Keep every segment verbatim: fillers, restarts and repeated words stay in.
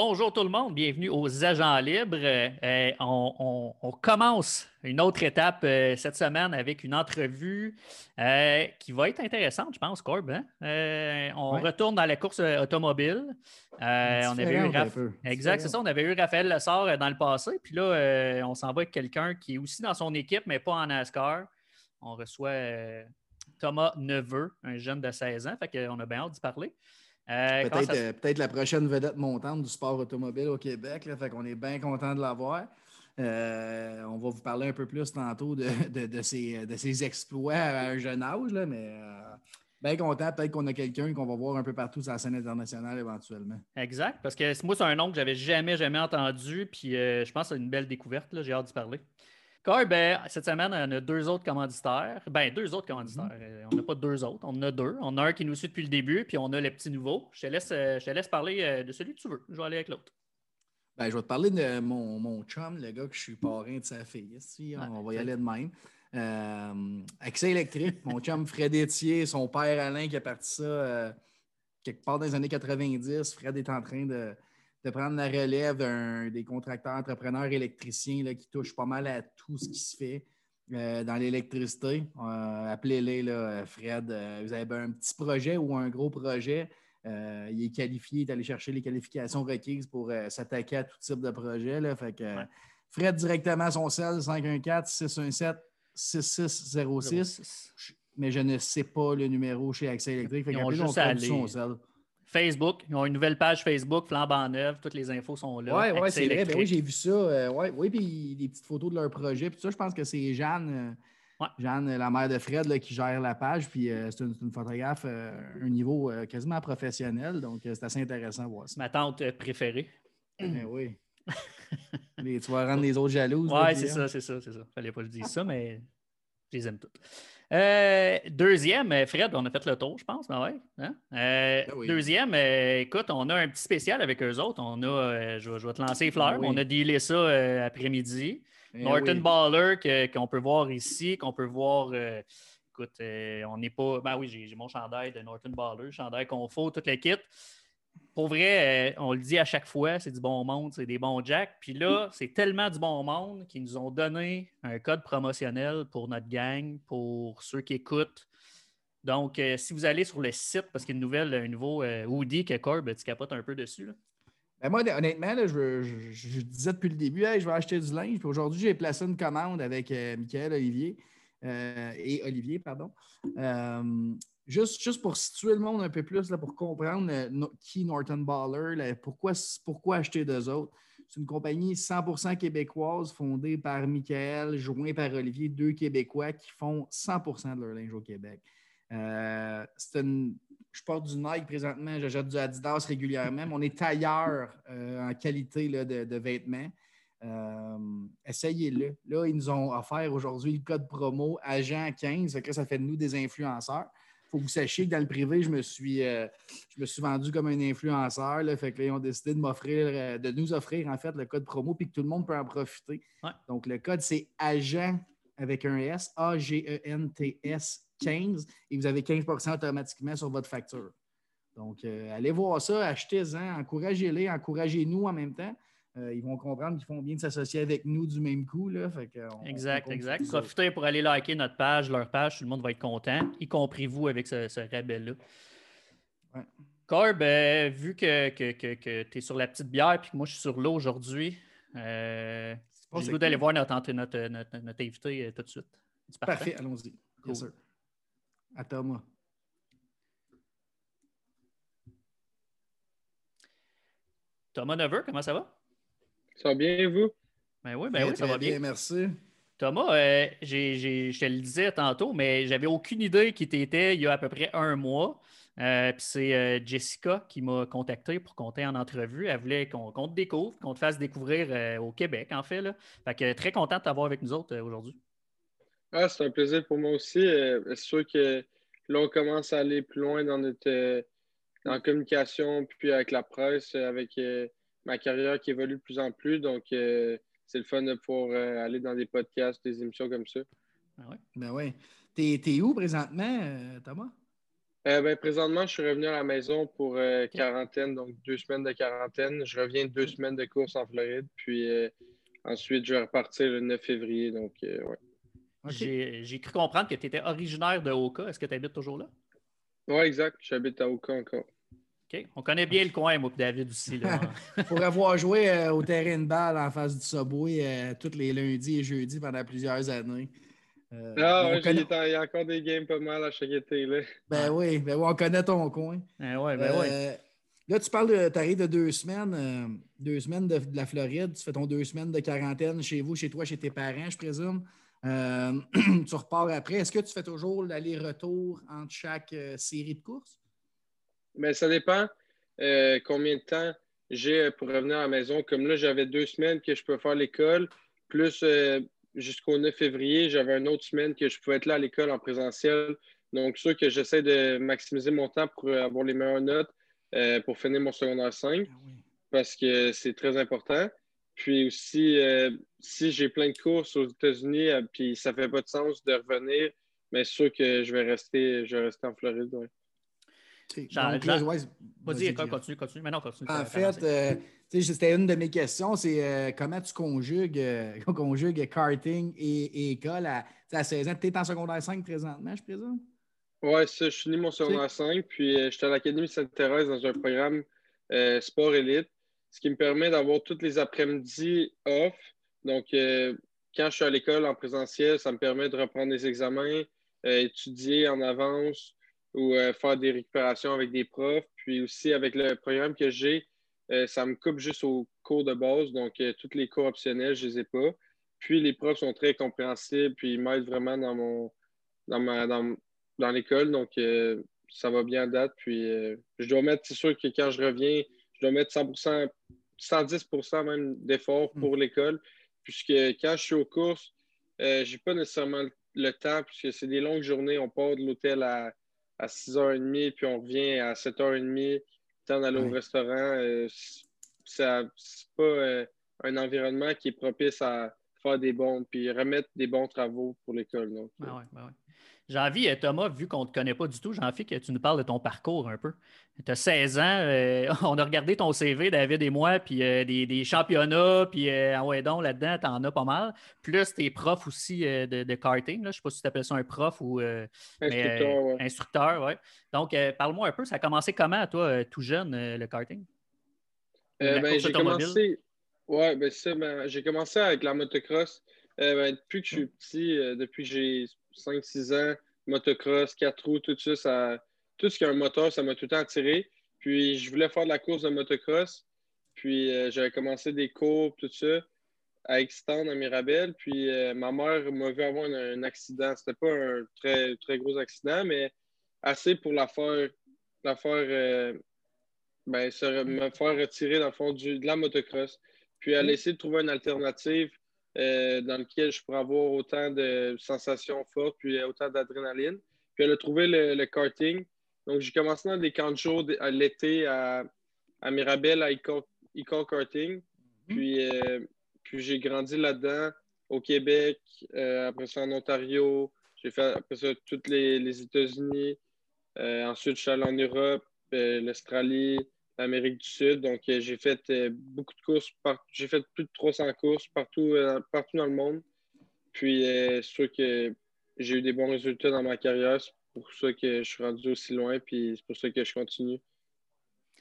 Bonjour tout le monde, bienvenue aux Agents Libres. Euh, on, on, on commence une autre étape euh, cette semaine avec une entrevue euh, qui va être intéressante, je pense, Corb. Hein? Euh, on ouais. retourne dans la course automobile. Euh, on avait eu Raph... Exact, c'est ça. On avait eu Raphaël Lessard dans le passé. Puis là, euh, on s'en va avec quelqu'un qui est aussi dans son équipe, mais pas en NASCAR. On reçoit euh, Thomas Nepveu, un jeune de seize ans. Fait qu'on a bien hâte d'y parler. Euh, Peut-être ça... euh, peut la prochaine vedette montante du sport automobile au Québec. Là, fait qu'on est bien content de l'avoir. Euh, on va vous parler un peu plus tantôt de, de, de, ses, de ses exploits à un jeune âge, là, mais euh, bien content. Peut-être qu'on a quelqu'un qu'on va voir un peu partout sur la scène internationale éventuellement. Exact, parce que moi, c'est un nom que j'avais jamais, jamais entendu. Puis euh, je pense que c'est une belle découverte. J'ai hâte d'y parler. Car, ben, cette semaine, on a deux autres commanditaires. Ben, deux autres commanditaires. Mmh. On n'a pas deux autres, on en a deux. On a un qui nous suit depuis le début, puis on a les petits nouveaux. Je te laisse, je te laisse parler de celui que tu veux. Je vais aller avec l'autre. Ben, je vais te parler de mon, mon chum, le gars que je suis parrain de sa fille. Si, on, ah, on va y aller de même. Euh, Accès Électrique, mon chum Fred Étier, son père Alain qui a parti ça euh, quelque part dans les années quatre-vingt-dix. Fred est en train de... de prendre la relève d'un des contracteurs, entrepreneurs, électriciens là, qui touchent pas mal à tout ce qui se fait euh, dans l'électricité. Euh, Appelez-les, là, Fred. Euh, vous avez un petit projet ou un gros projet. Euh, il est qualifié, il est allé chercher les qualifications requises pour euh, s'attaquer à tout type de projet. Là, fait que, euh, ouais. Fred, directement à son cell, cinq un quatre, six un sept, six six zéro six. Mais je ne sais pas le numéro chez Accès Électrique. Fait Ils ont juste à son cell. Facebook, ils ont une nouvelle page Facebook, flambant neuve, toutes les infos sont là. Ouais, ouais, c'est vrai, ben oui, j'ai vu ça. Euh, ouais, oui, puis des petites photos de leur projet. Puis ça, je pense que c'est Jeanne, euh, ouais. Jeanne, la mère de Fred, là, qui gère la page. Puis euh, c'est une, une photographe à euh, un niveau euh, quasiment professionnel. Donc, euh, c'est assez intéressant de voir ça. Ma tante préférée. Ben oui. les, tu vas rendre les autres jalouses. Oui, c'est ça, c'est ça, c'est ça. Fallait pas que je dise ça, mais je les aime toutes. Euh, deuxième, Fred, on a fait le tour, je pense, mais ouais, hein? euh, ben oui. Deuxième, euh, écoute, on a un petit spécial avec eux autres. On a, euh, je, je vais te lancer les fleurs, ben oui. on a dealé ça euh, après-midi. Ben Norton oui. Baller, qu'on peut voir ici, qu'on peut voir. Euh, écoute, euh, on n'est pas. Ben oui, j'ai mon chandail de Norton Baller, chandail Confo, toute l'équipe. Pour vrai, euh, on le dit à chaque fois, c'est du bon monde, c'est des bons jacks. Puis là, c'est tellement du bon monde qu'ils nous ont donné un code promotionnel pour notre gang, pour ceux qui écoutent. Donc, euh, si vous allez sur le site, parce qu'il y a une nouvelle, un nouveau euh, hoodie que Corb, tu capotes un peu dessus. Là. Ben moi, honnêtement, là, je, je, je disais depuis le début, hey, je vais acheter du linge. Puis aujourd'hui, j'ai placé une commande avec euh, Mickaël, Olivier euh, et Olivier, pardon. Euh, Juste, juste pour situer le monde un peu plus, là, pour comprendre euh, no, qui Norton Baller, là, pourquoi, pourquoi acheter d'eux autres. C'est une compagnie cent pour cent québécoise fondée par Mickaël, joint par Olivier, deux Québécois qui font cent pour cent de leur linge au Québec. Euh, c'est une, je porte du Nike présentement, j'achète du Adidas régulièrement, mais on est tailleur euh, en qualité là, de, de vêtements. Euh, essayez-le. Là, ils nous ont offert aujourd'hui le code promo agent quinze, ça fait, ça fait de nous des influenceurs. Il faut que vous sachiez que dans le privé, je me suis, euh, je me suis vendu comme un influenceur. Là, fait que, là, ils ont décidé de m'offrir, de nous offrir en fait le code promo puis que tout le monde peut en profiter. Ouais. Donc, le code, c'est agent avec un S, A G E N T S quinze et vous avez quinze pour cent automatiquement sur votre facture. Donc, euh, allez voir ça, achetez-en, encouragez-les, encouragez-nous en même temps. Euh, ils vont comprendre qu'ils font bien de s'associer avec nous du même coup. Là, fait on, exact, on exact. Profitez pour aller liker notre page, leur page. Tout le monde va être content, y compris vous avec ce, ce rabais-là. Ouais. Corb, euh, vu que, que, que, que tu es sur la petite bière et que moi, je suis sur l'eau aujourd'hui, euh, j'ai le goût d'aller voir notre, notre, notre, notre invité euh, tout de suite. Parfait, allons-y. Cool. Yes, sir. Attends, moi. Thomas Nepveu, comment ça va? Ça va bien, vous? Ben oui, ben oui, oui ça va bien. bien. Merci. Thomas, euh, j'ai, j'ai, je te le disais tantôt, mais j'avais aucune idée qui t'étais il y a à peu près un mois. Euh, Puis c'est euh, Jessica qui m'a contacté pour qu'on t'ait en entrevue. Elle voulait qu'on, qu'on te découvre, qu'on te fasse découvrir euh, au Québec, en fait. Là. Fait que très content de t'avoir avec nous autres euh, aujourd'hui. Ah, c'est un plaisir pour moi aussi. Euh, c'est sûr que là, on commence à aller plus loin dans notre euh, dans communication, puis avec la presse, avec... Euh, ma carrière qui évolue de plus en plus. Donc, euh, c'est le fun de pouvoir euh, aller dans des podcasts, des émissions comme ça. Ah ouais. Ben oui. T'es où présentement, euh, Thomas? Euh, ben, présentement, je suis revenu à la maison pour euh, quarantaine, donc deux semaines de quarantaine. Je reviens deux semaines de course en Floride, puis euh, ensuite, je vais repartir le neuf février. Donc, euh, ouais. J'ai, j'ai cru comprendre que tu étais originaire de Oka. Est-ce que tu habites toujours là? Oui, exact. J'habite à Oka encore. OK. On connaît bien le coin, moi et David aussi. Là. Pour avoir joué euh, au terrain de balle en face du Subway euh, tous les lundis et jeudis pendant plusieurs années. Euh, ah oui, connaît... il y a encore des games pas mal à chaque été. Là. Ben oui, ben, on connaît ton coin. Ben oui, ben euh, oui. Là, tu parles de, t'arrives de deux semaines, euh, deux semaines de, de la Floride. Tu fais ton deux semaines de quarantaine chez vous, chez toi, chez tes parents, je présume. Euh, tu repars après. Est-ce que tu fais toujours l'aller-retour entre chaque euh, série de courses? Bien, ça dépend euh, combien de temps j'ai pour revenir à la maison. Comme là, j'avais deux semaines que je peux faire l'école, plus euh, jusqu'au neuf février, j'avais une autre semaine que je pouvais être là à l'école en présentiel. Donc, sûr que j'essaie de maximiser mon temps pour avoir les meilleures notes euh, pour finir mon secondaire cinq, parce que c'est très important. Puis aussi, euh, si j'ai plein de courses aux États-Unis, euh, puis ça ne fait pas de sens de revenir, mais c'est sûr que je vais rester, je vais rester en Floride. Ouais. Okay. Donc, là, ouais, vas-y, vas-y, continue, continue. Mais non, continue. En fait, euh, c'était une de mes questions, c'est euh, comment tu conjugues, euh, conjugues karting et, et école à, à seize ans? Tu es en secondaire cinq présentement, je présume? Oui, je suis né mon secondaire cinq, puis euh, j'étais à l'Académie Sainte-Thérèse dans un programme euh, sport élite, ce qui me permet d'avoir tous les après-midi off. Donc, euh, quand je suis à l'école en présentiel, ça me permet de reprendre des examens, euh, étudier en avance ou euh, faire des récupérations avec des profs. Puis aussi, avec le programme que j'ai, euh, ça me coupe juste aux cours de base. Donc, euh, tous les cours optionnels, je ne les ai pas. Puis, les profs sont très compréhensibles puis ils m'aident vraiment dans mon dans ma, dans, dans l'école. Donc, euh, ça va bien à date. Puis, euh, je dois mettre, c'est sûr que quand je reviens, je dois mettre cent pour cent, cent dix pour cent même d'efforts pour mmh. l'école, puisque quand je suis aux courses, euh, je n'ai pas nécessairement le temps, puisque c'est des longues journées. On part de l'hôtel à, à six heures trente, puis on revient à sept heures trente, temps d'aller mmh. au restaurant. Euh, ça, c'est pas euh, un environnement qui est propice à faire des bons, puis remettre des bons travaux pour l'école. Donc, ah ouais, bah ouais. J'ai envie, Thomas, vu qu'on ne te connaît pas du tout, j'ai envie que tu nous parles de ton parcours un peu. Tu as seize ans, euh, on a regardé ton C V, David et moi, puis euh, des, des championnats, puis euh, ouais, donc là-dedans, tu en as pas mal. Plus tes profs aussi euh, de, de karting, là. Je ne sais pas si tu appelles ça un prof ou euh, instructeur. Mais, euh, ouais. Instructeur, ouais. Donc, euh, parle-moi un peu, ça a commencé comment, toi, euh, tout jeune, euh, le karting? Euh, ben, j'ai commencé. Ouais, ben, ça, ben, j'ai commencé avec la motocross. Euh, ben, depuis que je suis petit, euh, depuis que j'ai cinq six ans, motocross, quatre roues, tout ça, ça, tout ce qui a un moteur, ça m'a tout le temps attiré. Puis, je voulais faire de la course de motocross. Puis, euh, j'avais commencé des cours, tout ça, à Extend, à Mirabel. Puis, euh, ma mère m'a vu avoir un, un accident. C'était pas un très, très gros accident, mais assez pour la faire, la faire euh, ben, se, me faire retirer, dans le fond, du, de la motocross. Puis, elle a essayé de trouver une alternative Euh, dans lequel je pourrais avoir autant de sensations fortes puis autant d'adrénaline. Puis elle a trouvé le, le karting. Donc, j'ai commencé dans des camps de jour à l'été à, à Mirabel, à Eco Karting. Puis, euh, puis j'ai grandi là-dedans au Québec, euh, après ça en Ontario. J'ai fait après ça toutes les, les États-Unis. Euh, ensuite, je suis allé en Europe, euh, l'Australie, l'Amérique du Sud. Donc, euh, j'ai fait euh, beaucoup de courses. Par... J'ai fait plus de trois cents courses partout, euh, partout dans le monde. Puis, euh, c'est sûr que j'ai eu des bons résultats dans ma carrière. C'est pour ça que je suis rendu aussi loin. Puis, c'est pour ça que je continue.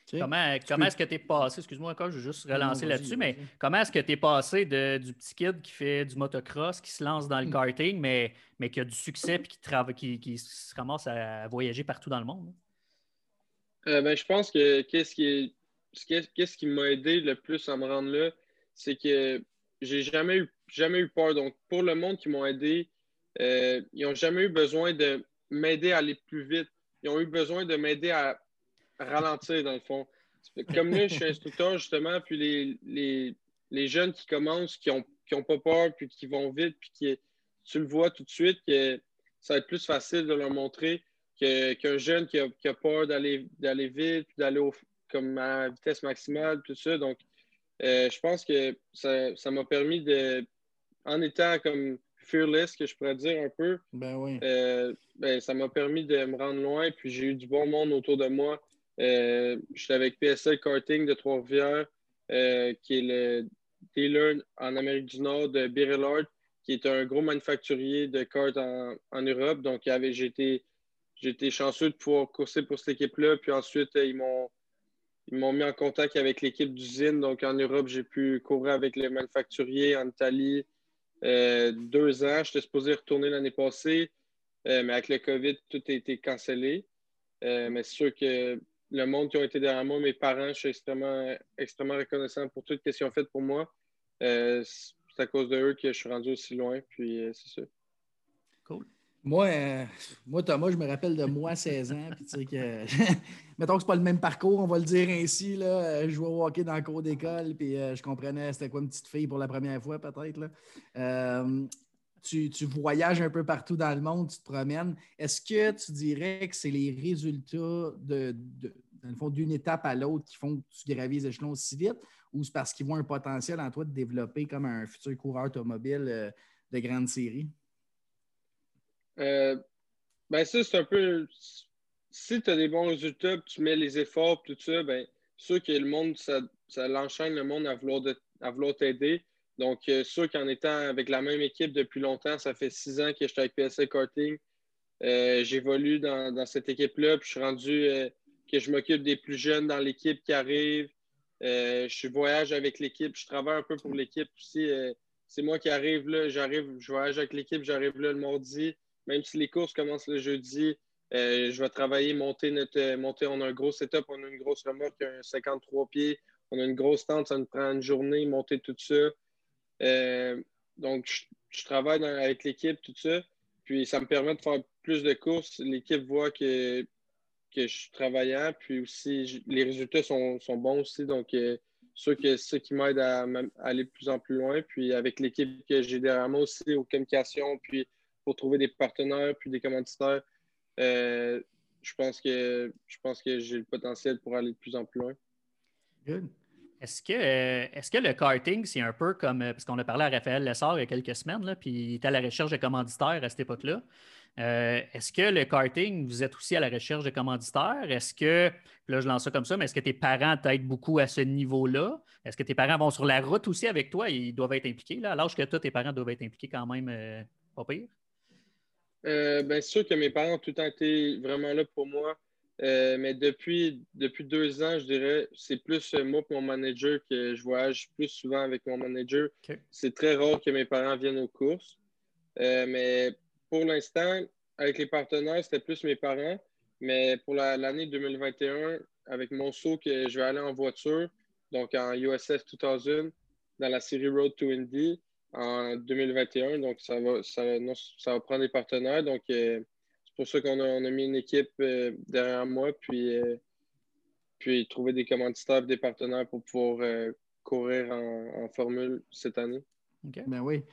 Okay. Comment, comment est-ce que tu es passé? Excuse-moi encore, je vais juste relancer non, là-dessus. Vas-y. Mais comment est-ce que tu es passé de, du petit kid qui fait du motocross, qui se lance dans le karting, mais, mais qui a du succès et qui, tra... qui, qui se ramasse à voyager partout dans le monde? Hein? Euh, ben, je pense que qu'est-ce qui, qu'est-ce qui m'a aidé le plus à me rendre là, c'est que j'ai jamais eu, jamais eu peur. Donc, pour le monde qui m'ont aidé, euh, ils n'ont jamais eu besoin de m'aider à aller plus vite. Ils ont eu besoin de m'aider à ralentir, dans le fond. Comme là, je suis instructeur, justement, puis les, les, les jeunes qui commencent, qui n'ont qui ont pas peur, puis qui vont vite, puis qui, tu le vois tout de suite, que ça va être plus facile de leur montrer Que, qu'un jeune qui a, qui a peur d'aller, d'aller vite, d'aller au, comme à vitesse maximale, tout ça. Donc, euh, je pense que ça, ça m'a permis de, en étant comme fearless que je pourrais dire un peu. Ben oui. Euh, ben, ça m'a permis de me rendre loin, puis j'ai eu du bon monde autour de moi. Euh, je suis avec P S L Karting de Trois-Rivières, euh, qui est le dealer en Amérique du Nord de Birel Art, qui est un gros manufacturier de karts en, en Europe. Donc, j'ai été, j'ai été chanceux de pouvoir courser pour cette équipe-là. Puis ensuite, ils m'ont Ils m'ont mis en contact avec l'équipe d'usine. Donc, en Europe, j'ai pu courir avec les manufacturiers en Italie euh, deux ans. J'étais supposé retourner l'année passée, euh, mais avec le COVID, tout a été cancellé. Euh, mais c'est sûr que le monde qui a été derrière moi, mes parents, je suis extrêmement, extrêmement reconnaissant pour tout ce qu'ils ont fait pour moi. Euh, c'est à cause de eux que je suis rendu aussi loin, puis euh, c'est sûr. Cool. Moi, euh, moi, Thomas, je me rappelle de moi à seize ans. Puis tu sais que, mettons que c'est pas le même parcours, on va le dire ainsi. Là, je jouais au hockey dans le cours d'école, puis euh, je comprenais c'était quoi une petite fille pour la première fois, peut-être. Là. Euh, tu, tu voyages un peu partout dans le monde, tu te promènes. Est-ce que tu dirais que c'est les résultats, de, de, dans le fond, d'une étape à l'autre qui font que tu gravis les échelons aussi vite, ou c'est parce qu'ils voient un potentiel en toi de développer comme un futur coureur automobile euh, de grande série? Euh, ben ça, c'est un peu... Si tu as des bons résultats, tu mets les efforts, tout ça, ben sûr que le monde, ça, ça l'enchaîne le monde à vouloir, de, à vouloir t'aider. Donc, euh, sûr qu'en étant avec la même équipe depuis longtemps, ça fait six ans que je suis avec P S L Karting. Euh, J'évolue dans, dans cette équipe-là, puis je suis rendu euh, que je m'occupe des plus jeunes dans l'équipe qui arrive. Euh, je voyage avec l'équipe, je travaille un peu pour l'équipe aussi. Euh, c'est moi qui arrive là, j'arrive, je voyage avec l'équipe, j'arrive là le mardi. Même si les courses commencent le jeudi, euh, je vais travailler, monter notre. Euh, monter, on a un gros setup, on a une grosse remorque, un cinquante-trois pieds, on a une grosse tente, ça nous prend une journée, monter tout ça. Euh, donc, je, je travaille dans, avec l'équipe, tout ça. Puis, ça me permet de faire plus de courses. L'équipe voit que, que je suis travaillant, puis aussi, je, les résultats sont, sont bons aussi. Donc, euh, c'est sûr que c'est ça qui m'aide à, à aller de plus en plus loin. Puis, avec l'équipe que j'ai derrière moi aussi, aux communications, puis. Pour trouver des partenaires puis des commanditaires, euh, je pense que je pense que j'ai le potentiel pour aller de plus en plus loin. Good. Est-ce que, est-ce que le karting, c'est un peu comme... Parce qu'on a parlé à Raphaël Lessard il y a quelques semaines, là, puis il était à la recherche de commanditaires à cette époque-là. Euh, est-ce que le karting, vous êtes aussi à la recherche de commanditaires? Est-ce que... Là, je lance ça comme ça, mais est-ce que tes parents t'aident beaucoup à ce niveau-là? Est-ce que tes parents vont sur la route aussi avec toi? Ils doivent être impliqués, là. À l'âge que toi, tes parents doivent être impliqués quand même, euh, pas pire. Euh, ben, c'est sûr que mes parents ont tout le temps été vraiment là pour moi, euh, mais depuis, depuis deux ans, je dirais, c'est plus moi et mon manager que je voyage plus souvent avec mon manager. Okay. C'est très rare que mes parents viennent aux courses, euh, mais pour l'instant, avec les partenaires, c'était plus mes parents, mais pour la, l'année deux mille vingt et un, avec mon saut que je vais aller en voiture, donc en U S F deux mille, dans la série Road to Indy, en deux mille vingt et un, donc ça va, ça, non, ça va prendre des partenaires. Donc, euh, c'est pour ça qu'on a, on a mis une équipe euh, derrière moi, puis, euh, puis trouver des commanditaires et des partenaires pour pouvoir euh, courir en, en formule cette année. OK. Ben oui.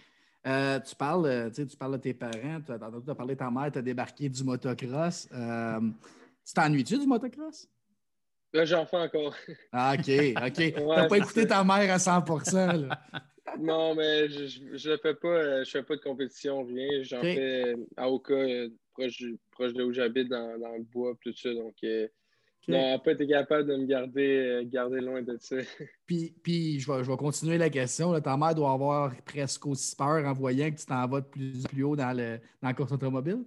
Euh, tu parles, tu sais, tu parles de tes parents, tu as, tu as parlé de ta mère, tu as débarqué du motocross. Euh, tu t'ennuies-tu du motocross? Là, j'en fais encore. Ah, OK, OK. Ouais, tu n'as pas écouté ta mère à cent pour cent, là. Non, mais je ne je fais, euh, fais pas de compétition, rien. J'en okay. fais à Oka, euh, proche, proche de où j'habite, dans, dans le bois, tout ça. Donc, euh, okay. non, on n'a pas été capable de me garder, euh, garder loin de ça. Puis, puis je, vais, je vais continuer la question. Là, ta mère doit avoir presque aussi peur en voyant que tu t'en vas de plus, plus haut dans, le, dans la course automobile?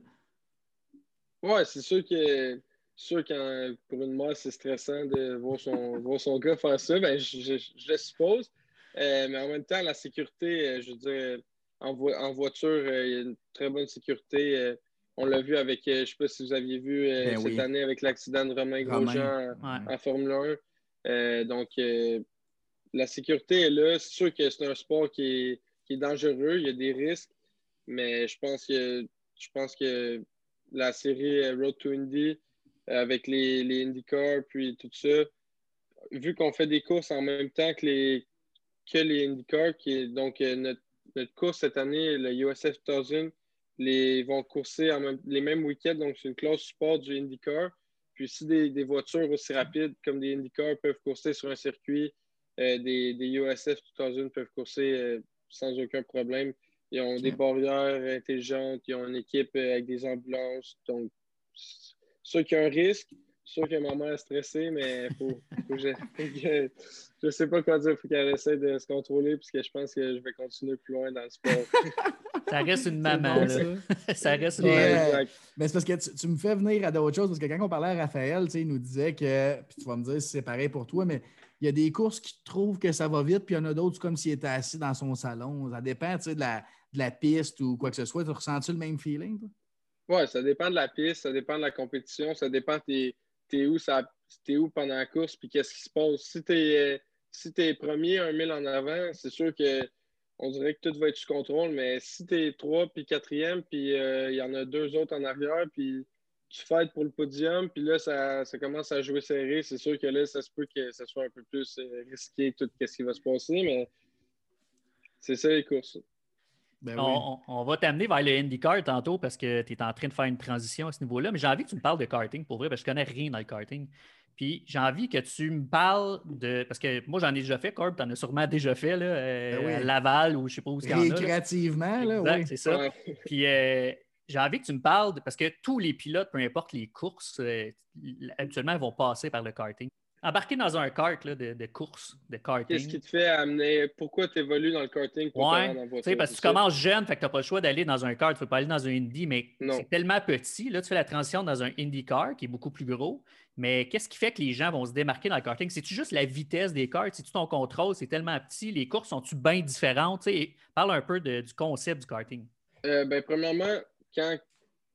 Oui, c'est sûr que sûr quand, pour une mère, c'est stressant de voir son, voir son gars faire ça. Ben, je, je, je le suppose. Euh, mais en même temps, la sécurité, euh, je veux dire, en, vo- en voiture, euh, il y a une très bonne sécurité. Euh, on l'a vu avec, euh, je ne sais pas si vous aviez vu euh, ben cette oui. année avec l'accident de Romain Grosjean en, ouais. en Formule un. Euh, donc, euh, la sécurité est là. C'est sûr que c'est un sport qui est, qui est dangereux. Il y a des risques. Mais je pense que, je pense que la série Road to Indy, avec les, les IndyCar, puis tout ça, vu qu'on fait des courses en même temps que les... que les IndyCar, qui est donc euh, notre, notre course cette année, le U S F deux mille, les, vont courser en même, les mêmes week-ends, donc c'est une classe support du IndyCar. Puis si des, des voitures aussi rapides comme des IndyCar peuvent courser sur un circuit, euh, des, des U S F deux mille peuvent courser euh, sans aucun problème Ils ont des barrières intelligentes, ils ont une équipe avec des ambulances. Donc, c'est sûr qu'il y a un risque. C'est sûr que maman est stressée, mais faut, faut je ne sais pas quoi dire. Il faut qu'elle essaie de se contrôler, puisque je pense que je vais continuer plus loin dans le sport. Ça reste une maman, là. Ça, ça reste une ouais, maman. Mais c'est parce que tu, tu me fais venir à d'autres choses, parce que quand on parlait à Raphaël, il nous disait que, puis tu vas me dire si c'est pareil pour toi, mais il y a des courses qui trouvent que ça va vite, puis il y en a d'autres comme s'il était assis dans son salon. Ça dépend de la, de la piste ou quoi que ce soit. Tu ressens-tu le même feeling, toi? Oui, ça dépend de la piste, ça dépend de la compétition, ça dépend des... T'es où, ça, t'es où pendant la course, puis qu'est-ce qui se passe? Si t'es, si t'es premier, un mille en avant, c'est sûr que on dirait que tout va être sous contrôle, mais si t'es trois, puis quatrième, puis il euh, y en a deux autres en arrière, puis tu fêtes pour le podium, puis là, ça, ça commence à jouer serré. C'est sûr que là, ça se peut que ça soit un peu plus risqué, tout ce qui va se passer, mais c'est ça les courses. Ben oui. on, on, on va t'amener vers le IndyCar tantôt parce que tu es en train de faire une transition à ce niveau-là, mais j'ai envie que tu me parles de karting pour vrai parce que je ne connais rien dans le karting. Puis j'ai envie que tu me parles de... Parce que moi, j'en ai déjà fait, Corb, tu en as sûrement déjà fait, là, euh, ben oui. à Laval ou je ne sais pas où c'est. Récréativement, là, là oui. C'est ça. Ouais. Puis euh, j'ai envie que tu me parles de... Parce que tous les pilotes, peu importe les courses, euh, habituellement, vont passer par le karting. Embarquer dans un kart là, de, de course, de karting. Qu'est-ce qui te fait amener... Pourquoi tu évolues dans le karting? Oui, tu sais, parce que tu commences jeune, fait que tu n'as pas le choix d'aller dans un kart. Tu ne peux pas aller dans un Indy, mais c'est tellement petit. Là, tu fais la transition dans un IndyCar qui est beaucoup plus gros. Mais qu'est-ce qui fait que les gens vont se démarquer dans le karting? C'est-tu juste la vitesse des karts? C'est-tu ton contrôle? C'est tellement petit. Les courses sont-tu bien différentes? T'sais, parle un peu de, du concept du karting. Euh, ben, premièrement, quand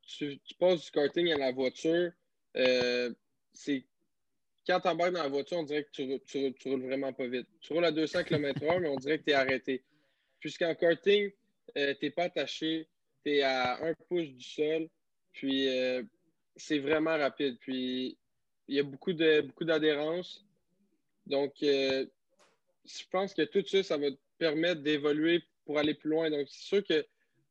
tu, tu passes du karting à la voiture, euh, c'est... Quand tu embarques dans la voiture, on dirait que tu, tu, tu roules vraiment pas vite. Tu roules à deux cents kilomètres heure, mais on dirait que tu es arrêté. Puisqu'en karting, euh, tu n'es pas attaché, tu es à un pouce du sol, puis euh, c'est vraiment rapide. Puis il y a beaucoup de beaucoup d'adhérence. Donc, euh, je pense que tout ça, ça va te permettre d'évoluer pour aller plus loin. Donc, c'est sûr que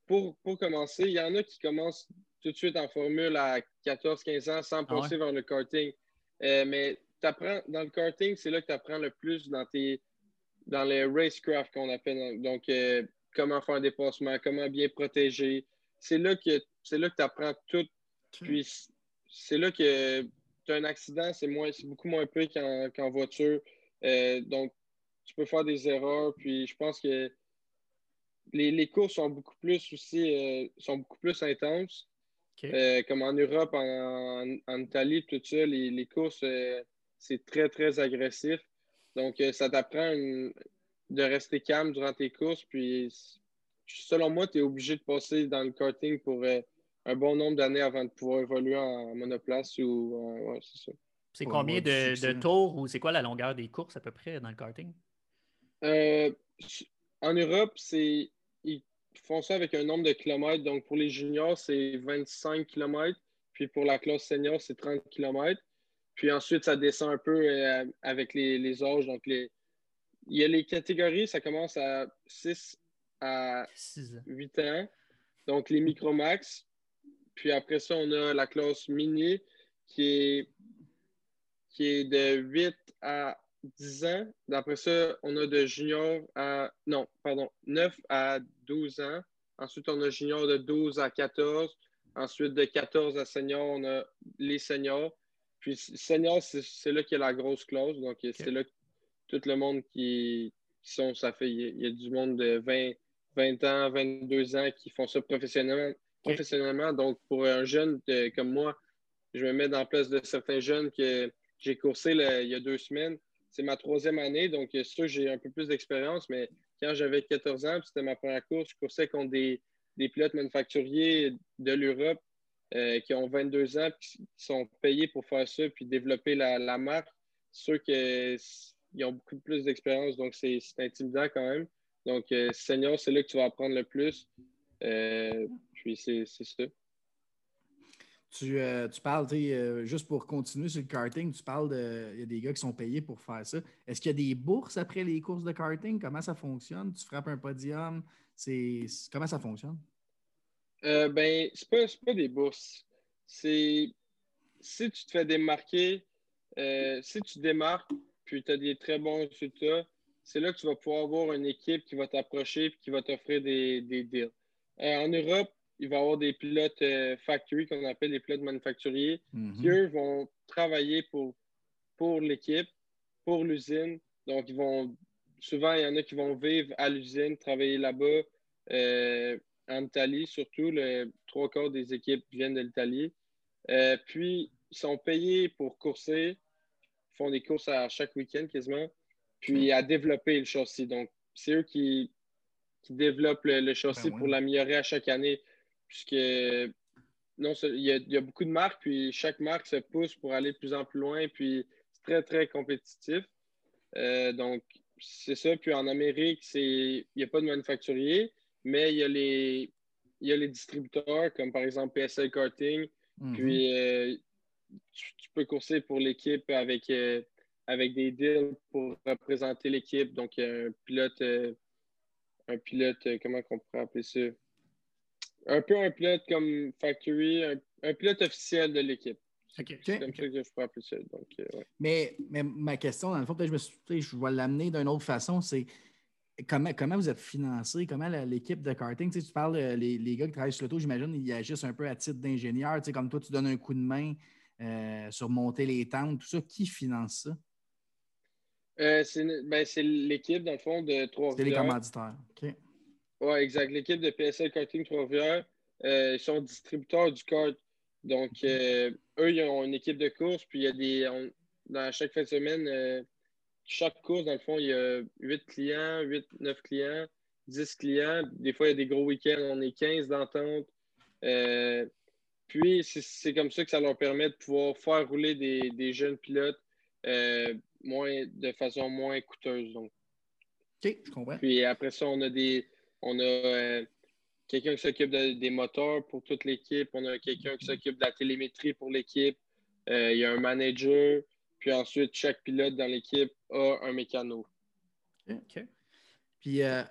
pour, pour commencer, il y en a qui commencent tout de suite en formule à quatorze quinze ans sans penser vers le karting. Euh, mais t'apprends, dans le karting, c'est là que tu apprends le plus dans tes dans les racecraft qu'on appelle. Donc, euh, comment faire un dépassement, comment bien protéger. C'est là que c'est là que tu apprends tout. Puis, c'est là que tu as un accident, c'est moins c'est beaucoup moins peu qu'en, qu'en voiture. Euh, donc, tu peux faire des erreurs. Puis, je pense que les, les courses sont beaucoup plus aussi euh, sont beaucoup plus intenses. Okay. Euh, comme en Europe, en, en, en Italie, tout ça, les, les courses, euh, c'est très, très agressif. Donc, euh, ça t'apprend une, de rester calme durant tes courses. Puis, selon moi, tu es obligé de passer dans le karting pour euh, un bon nombre d'années avant de pouvoir évoluer en monoplace ou en, ouais, c'est ça. C'est combien ouais, de, de tours ou c'est quoi la longueur des courses à peu près dans le karting? Euh, en Europe, c'est... font ça avec un nombre de kilomètres. Donc, pour les juniors, c'est vingt-cinq kilomètres. Puis, pour la classe senior, c'est trente kilomètres. Puis ensuite, ça descend un peu euh, avec les, les âges. Donc, les... il y a les catégories. Ça commence à six à huit ans. Donc, les micro-max. Puis après ça, on a la classe mini qui est, qui est de huit à dix ans. Après ça, on a de junior à... Non, pardon, neuf à douze ans. Ensuite, on a junior de douze à quatorze. Ensuite, de quatorze à senior, on a les seniors. Puis senior, c'est, c'est là qu'il y a la grosse classe. Donc, okay. C'est là que tout le monde qui, qui sont... Ça fait, il y a du monde de vingt, vingt ans, vingt-deux ans qui font ça professionnellement. Okay. professionnellement. Donc, pour un jeune de, comme moi, je me mets dans la place de certains jeunes que j'ai coursé là, il y a deux semaines. C'est ma troisième année, donc c'est sûr que j'ai un peu plus d'expérience, mais quand j'avais quatorze ans, c'était ma première course, je coursais contre des, des pilotes manufacturiers de l'Europe euh, qui ont vingt-deux ans, qui sont payés pour faire ça, puis développer la, la marque. C'est sûr qu'ils ont beaucoup plus d'expérience, donc c'est, c'est intimidant quand même. Donc, euh, senior, c'est là que tu vas apprendre le plus. Euh, puis c'est, c'est ça. Tu, euh, tu parles, euh, juste pour continuer sur le karting, tu parles de. Il y a des gars qui sont payés pour faire ça. Est-ce qu'il y a des bourses après les courses de karting? Comment ça fonctionne? Tu frappes un podium? C'est, c'est comment ça fonctionne? Euh, ben, c'est pas, c'est pas des bourses. C'est si tu te fais démarquer, euh, si tu démarques, puis tu as des très bons résultats, c'est là que tu vas pouvoir avoir une équipe qui va t'approcher et qui va t'offrir des, des deals. Euh, en Europe, il va y avoir des pilotes euh, factory, qu'on appelle des pilotes manufacturiers, mm-hmm. qui, eux, vont travailler pour, pour l'équipe, pour l'usine. Donc, ils vont souvent, il y en a qui vont vivre à l'usine, travailler là-bas, euh, en Italie, surtout. Le trois quarts des équipes viennent de l'Italie. Euh, puis, ils sont payés pour courser. Ils font des courses à chaque week-end quasiment. Puis, à développer le châssis. Donc, c'est eux qui, qui développent le, le châssis ben ouais. pour l'améliorer à chaque année. Puisque, non, il y, y a beaucoup de marques. Puis, chaque marque se pousse pour aller de plus en plus loin. Puis, c'est très, très compétitif. Euh, donc, c'est ça. Puis, en Amérique, il n'y a pas de manufacturier. Mais il y a les, y a les distributeurs, comme par exemple P S L Karting. Mm-hmm. Puis, euh, tu, tu peux courser pour l'équipe avec... Euh, avec des deals pour représenter l'équipe. Donc, un pilote, un pilote, comment on pourrait appeler ça? Un peu un pilote comme Factory, un, un pilote officiel de l'équipe. Okay. C'est comme okay. ça que je pourrais appeler ça. Donc, ouais. mais, mais ma question, dans le fond, peut-être je me suis, je vais l'amener d'une autre façon, c'est comment, comment vous êtes financé? Comment la, l'équipe de karting? Tu sais, tu parles, les, les gars qui travaillent sur l'auto, j'imagine, ils agissent un peu à titre d'ingénieur. Tu sais, comme toi, tu donnes un coup de main euh, sur monter les tentes, tout ça. Qui finance ça? Euh, c'est, ben, c'est l'équipe, dans le fond, de Trois-Rivières. C'est les commanditaires. Okay. Oui, exact. L'équipe de P S L Karting Trois-Rivières, euh, ils sont distributeurs du kart. Donc, euh, eux, ils ont une équipe de course. Puis, il y a des. On, dans chaque fin de semaine, euh, chaque course, dans le fond, il y a huit clients, neuf clients, dix clients. Des fois, il y a des gros week-ends. On est quinze d'entente. Euh, puis, c'est, c'est comme ça que ça leur permet de pouvoir faire rouler des, des jeunes pilotes. Euh, moins de façon moins coûteuse. Donc. OK, je comprends. Puis après ça, on a des. On a euh, quelqu'un qui s'occupe de, des moteurs pour toute l'équipe. On a quelqu'un qui s'occupe de la télémétrie pour l'équipe. Euh, il y a un manager. Puis ensuite, chaque pilote dans l'équipe a un mécano. OK. Puis euh...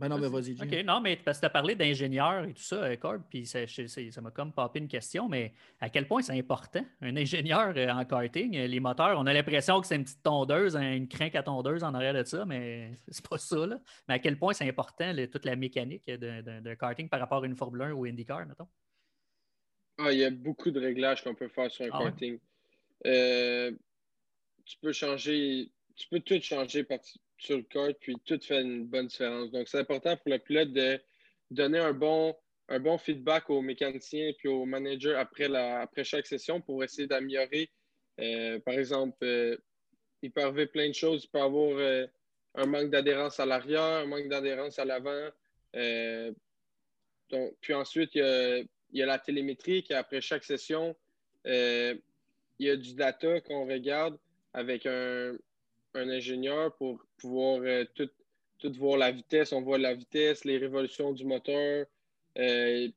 Ben non, mais vas-y, Jean. OK, non, mais parce que tu as parlé d'ingénieur et tout ça, Corb, puis ça, ça, ça m'a comme popé une question, mais à quel point c'est important, un ingénieur en karting, les moteurs, on a l'impression que c'est une petite tondeuse, une crinque à tondeuse en arrière de ça, mais c'est pas ça, là. Mais à quel point c'est important, le, toute la mécanique d'un, d'un, d'un karting par rapport à une Formule un ou IndyCar, mettons? Ah, il y a beaucoup de réglages qu'on peut faire sur un ah, karting. Ouais? Euh, tu peux changer, tu peux tout changer par... sur le kart, puis tout fait une bonne différence. Donc, c'est important pour le pilote de donner un bon, un bon feedback aux mécaniciens puis aux managers après, la, après chaque session pour essayer d'améliorer. Euh, par exemple, euh, il peut arriver plein de choses. Il peut avoir euh, un manque d'adhérence à l'arrière, un manque d'adhérence à l'avant. Euh, donc, puis ensuite, il y a, il y a la télémétrie qui, après chaque session, euh, il y a du data qu'on regarde avec un... un ingénieur pour pouvoir euh, tout, tout voir la vitesse. On voit la vitesse, les révolutions du moteur. Euh,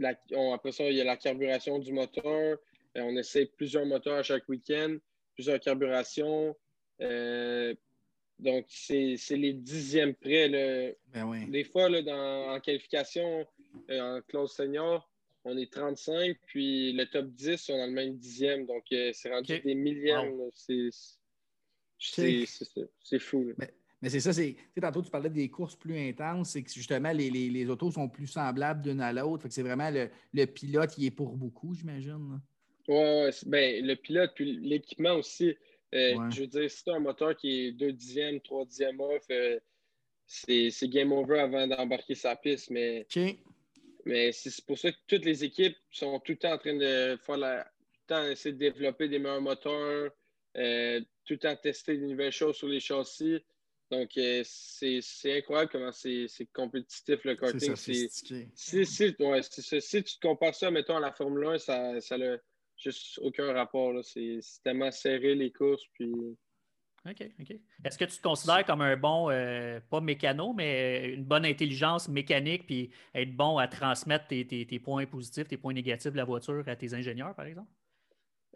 la, on, après ça, il y a la carburation du moteur. Euh, on essaie plusieurs moteurs à chaque week-end, plusieurs carburations. Euh, donc, c'est, c'est les dixièmes près. Là. Ben oui. Des fois, là, dans, en qualification, euh, en classe senior, on est trente-cinq, puis le top dix, on a le même dixième. Donc, euh, c'est rendu okay. des millièmes. Wow. Là, c'est... C'est, c'est, c'est, c'est fou. Mais, mais c'est ça, c'est tantôt tu parlais des courses plus intenses, c'est que justement les, les, les autos sont plus semblables d'une à l'autre. Fait que c'est vraiment le, le pilote qui est pour beaucoup, j'imagine. Oui, ouais, ben, le pilote, puis l'équipement aussi. Euh, ouais. Je veux dire, si tu as un moteur qui est deux dixièmes, trois dixièmes off, euh, c'est, c'est game over avant d'embarquer sa piste. Mais, okay. mais c'est, c'est pour ça que toutes les équipes sont tout le temps en train de faire la. Tout le temps essayer de développer des meilleurs moteurs. Euh, tout le temps tester des nouvelles choses sur les châssis. Donc, euh, c'est, c'est incroyable comment c'est, c'est compétitif, le karting. C'est sophistiqué. C'est, c'est, c'est, ouais, c'est, c'est, si tu compares ça, mettons, à la Formule un, ça, ça n'a juste aucun rapport. Là. C'est, c'est tellement serré, les courses. Puis... OK, OK. Est-ce que tu te considères comme un bon, euh, pas mécano, mais une bonne intelligence mécanique puis être bon à transmettre tes, tes, tes points positifs, tes points négatifs de la voiture à tes ingénieurs, par exemple?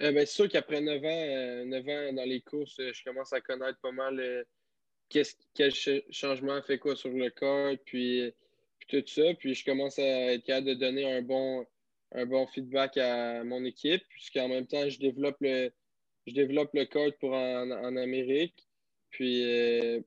Euh, ben, c'est sûr qu'après neuf ans, euh, neuf ans dans les courses, euh, je commence à connaître pas mal euh, qu'est-ce, quel ch- changement fait quoi sur le kart, puis, euh, puis tout ça. Puis je commence à être capable de donner un bon, un bon feedback à mon équipe, puisqu'en même temps, je développe le, je développe le kart pour en, en Amérique. Puis euh,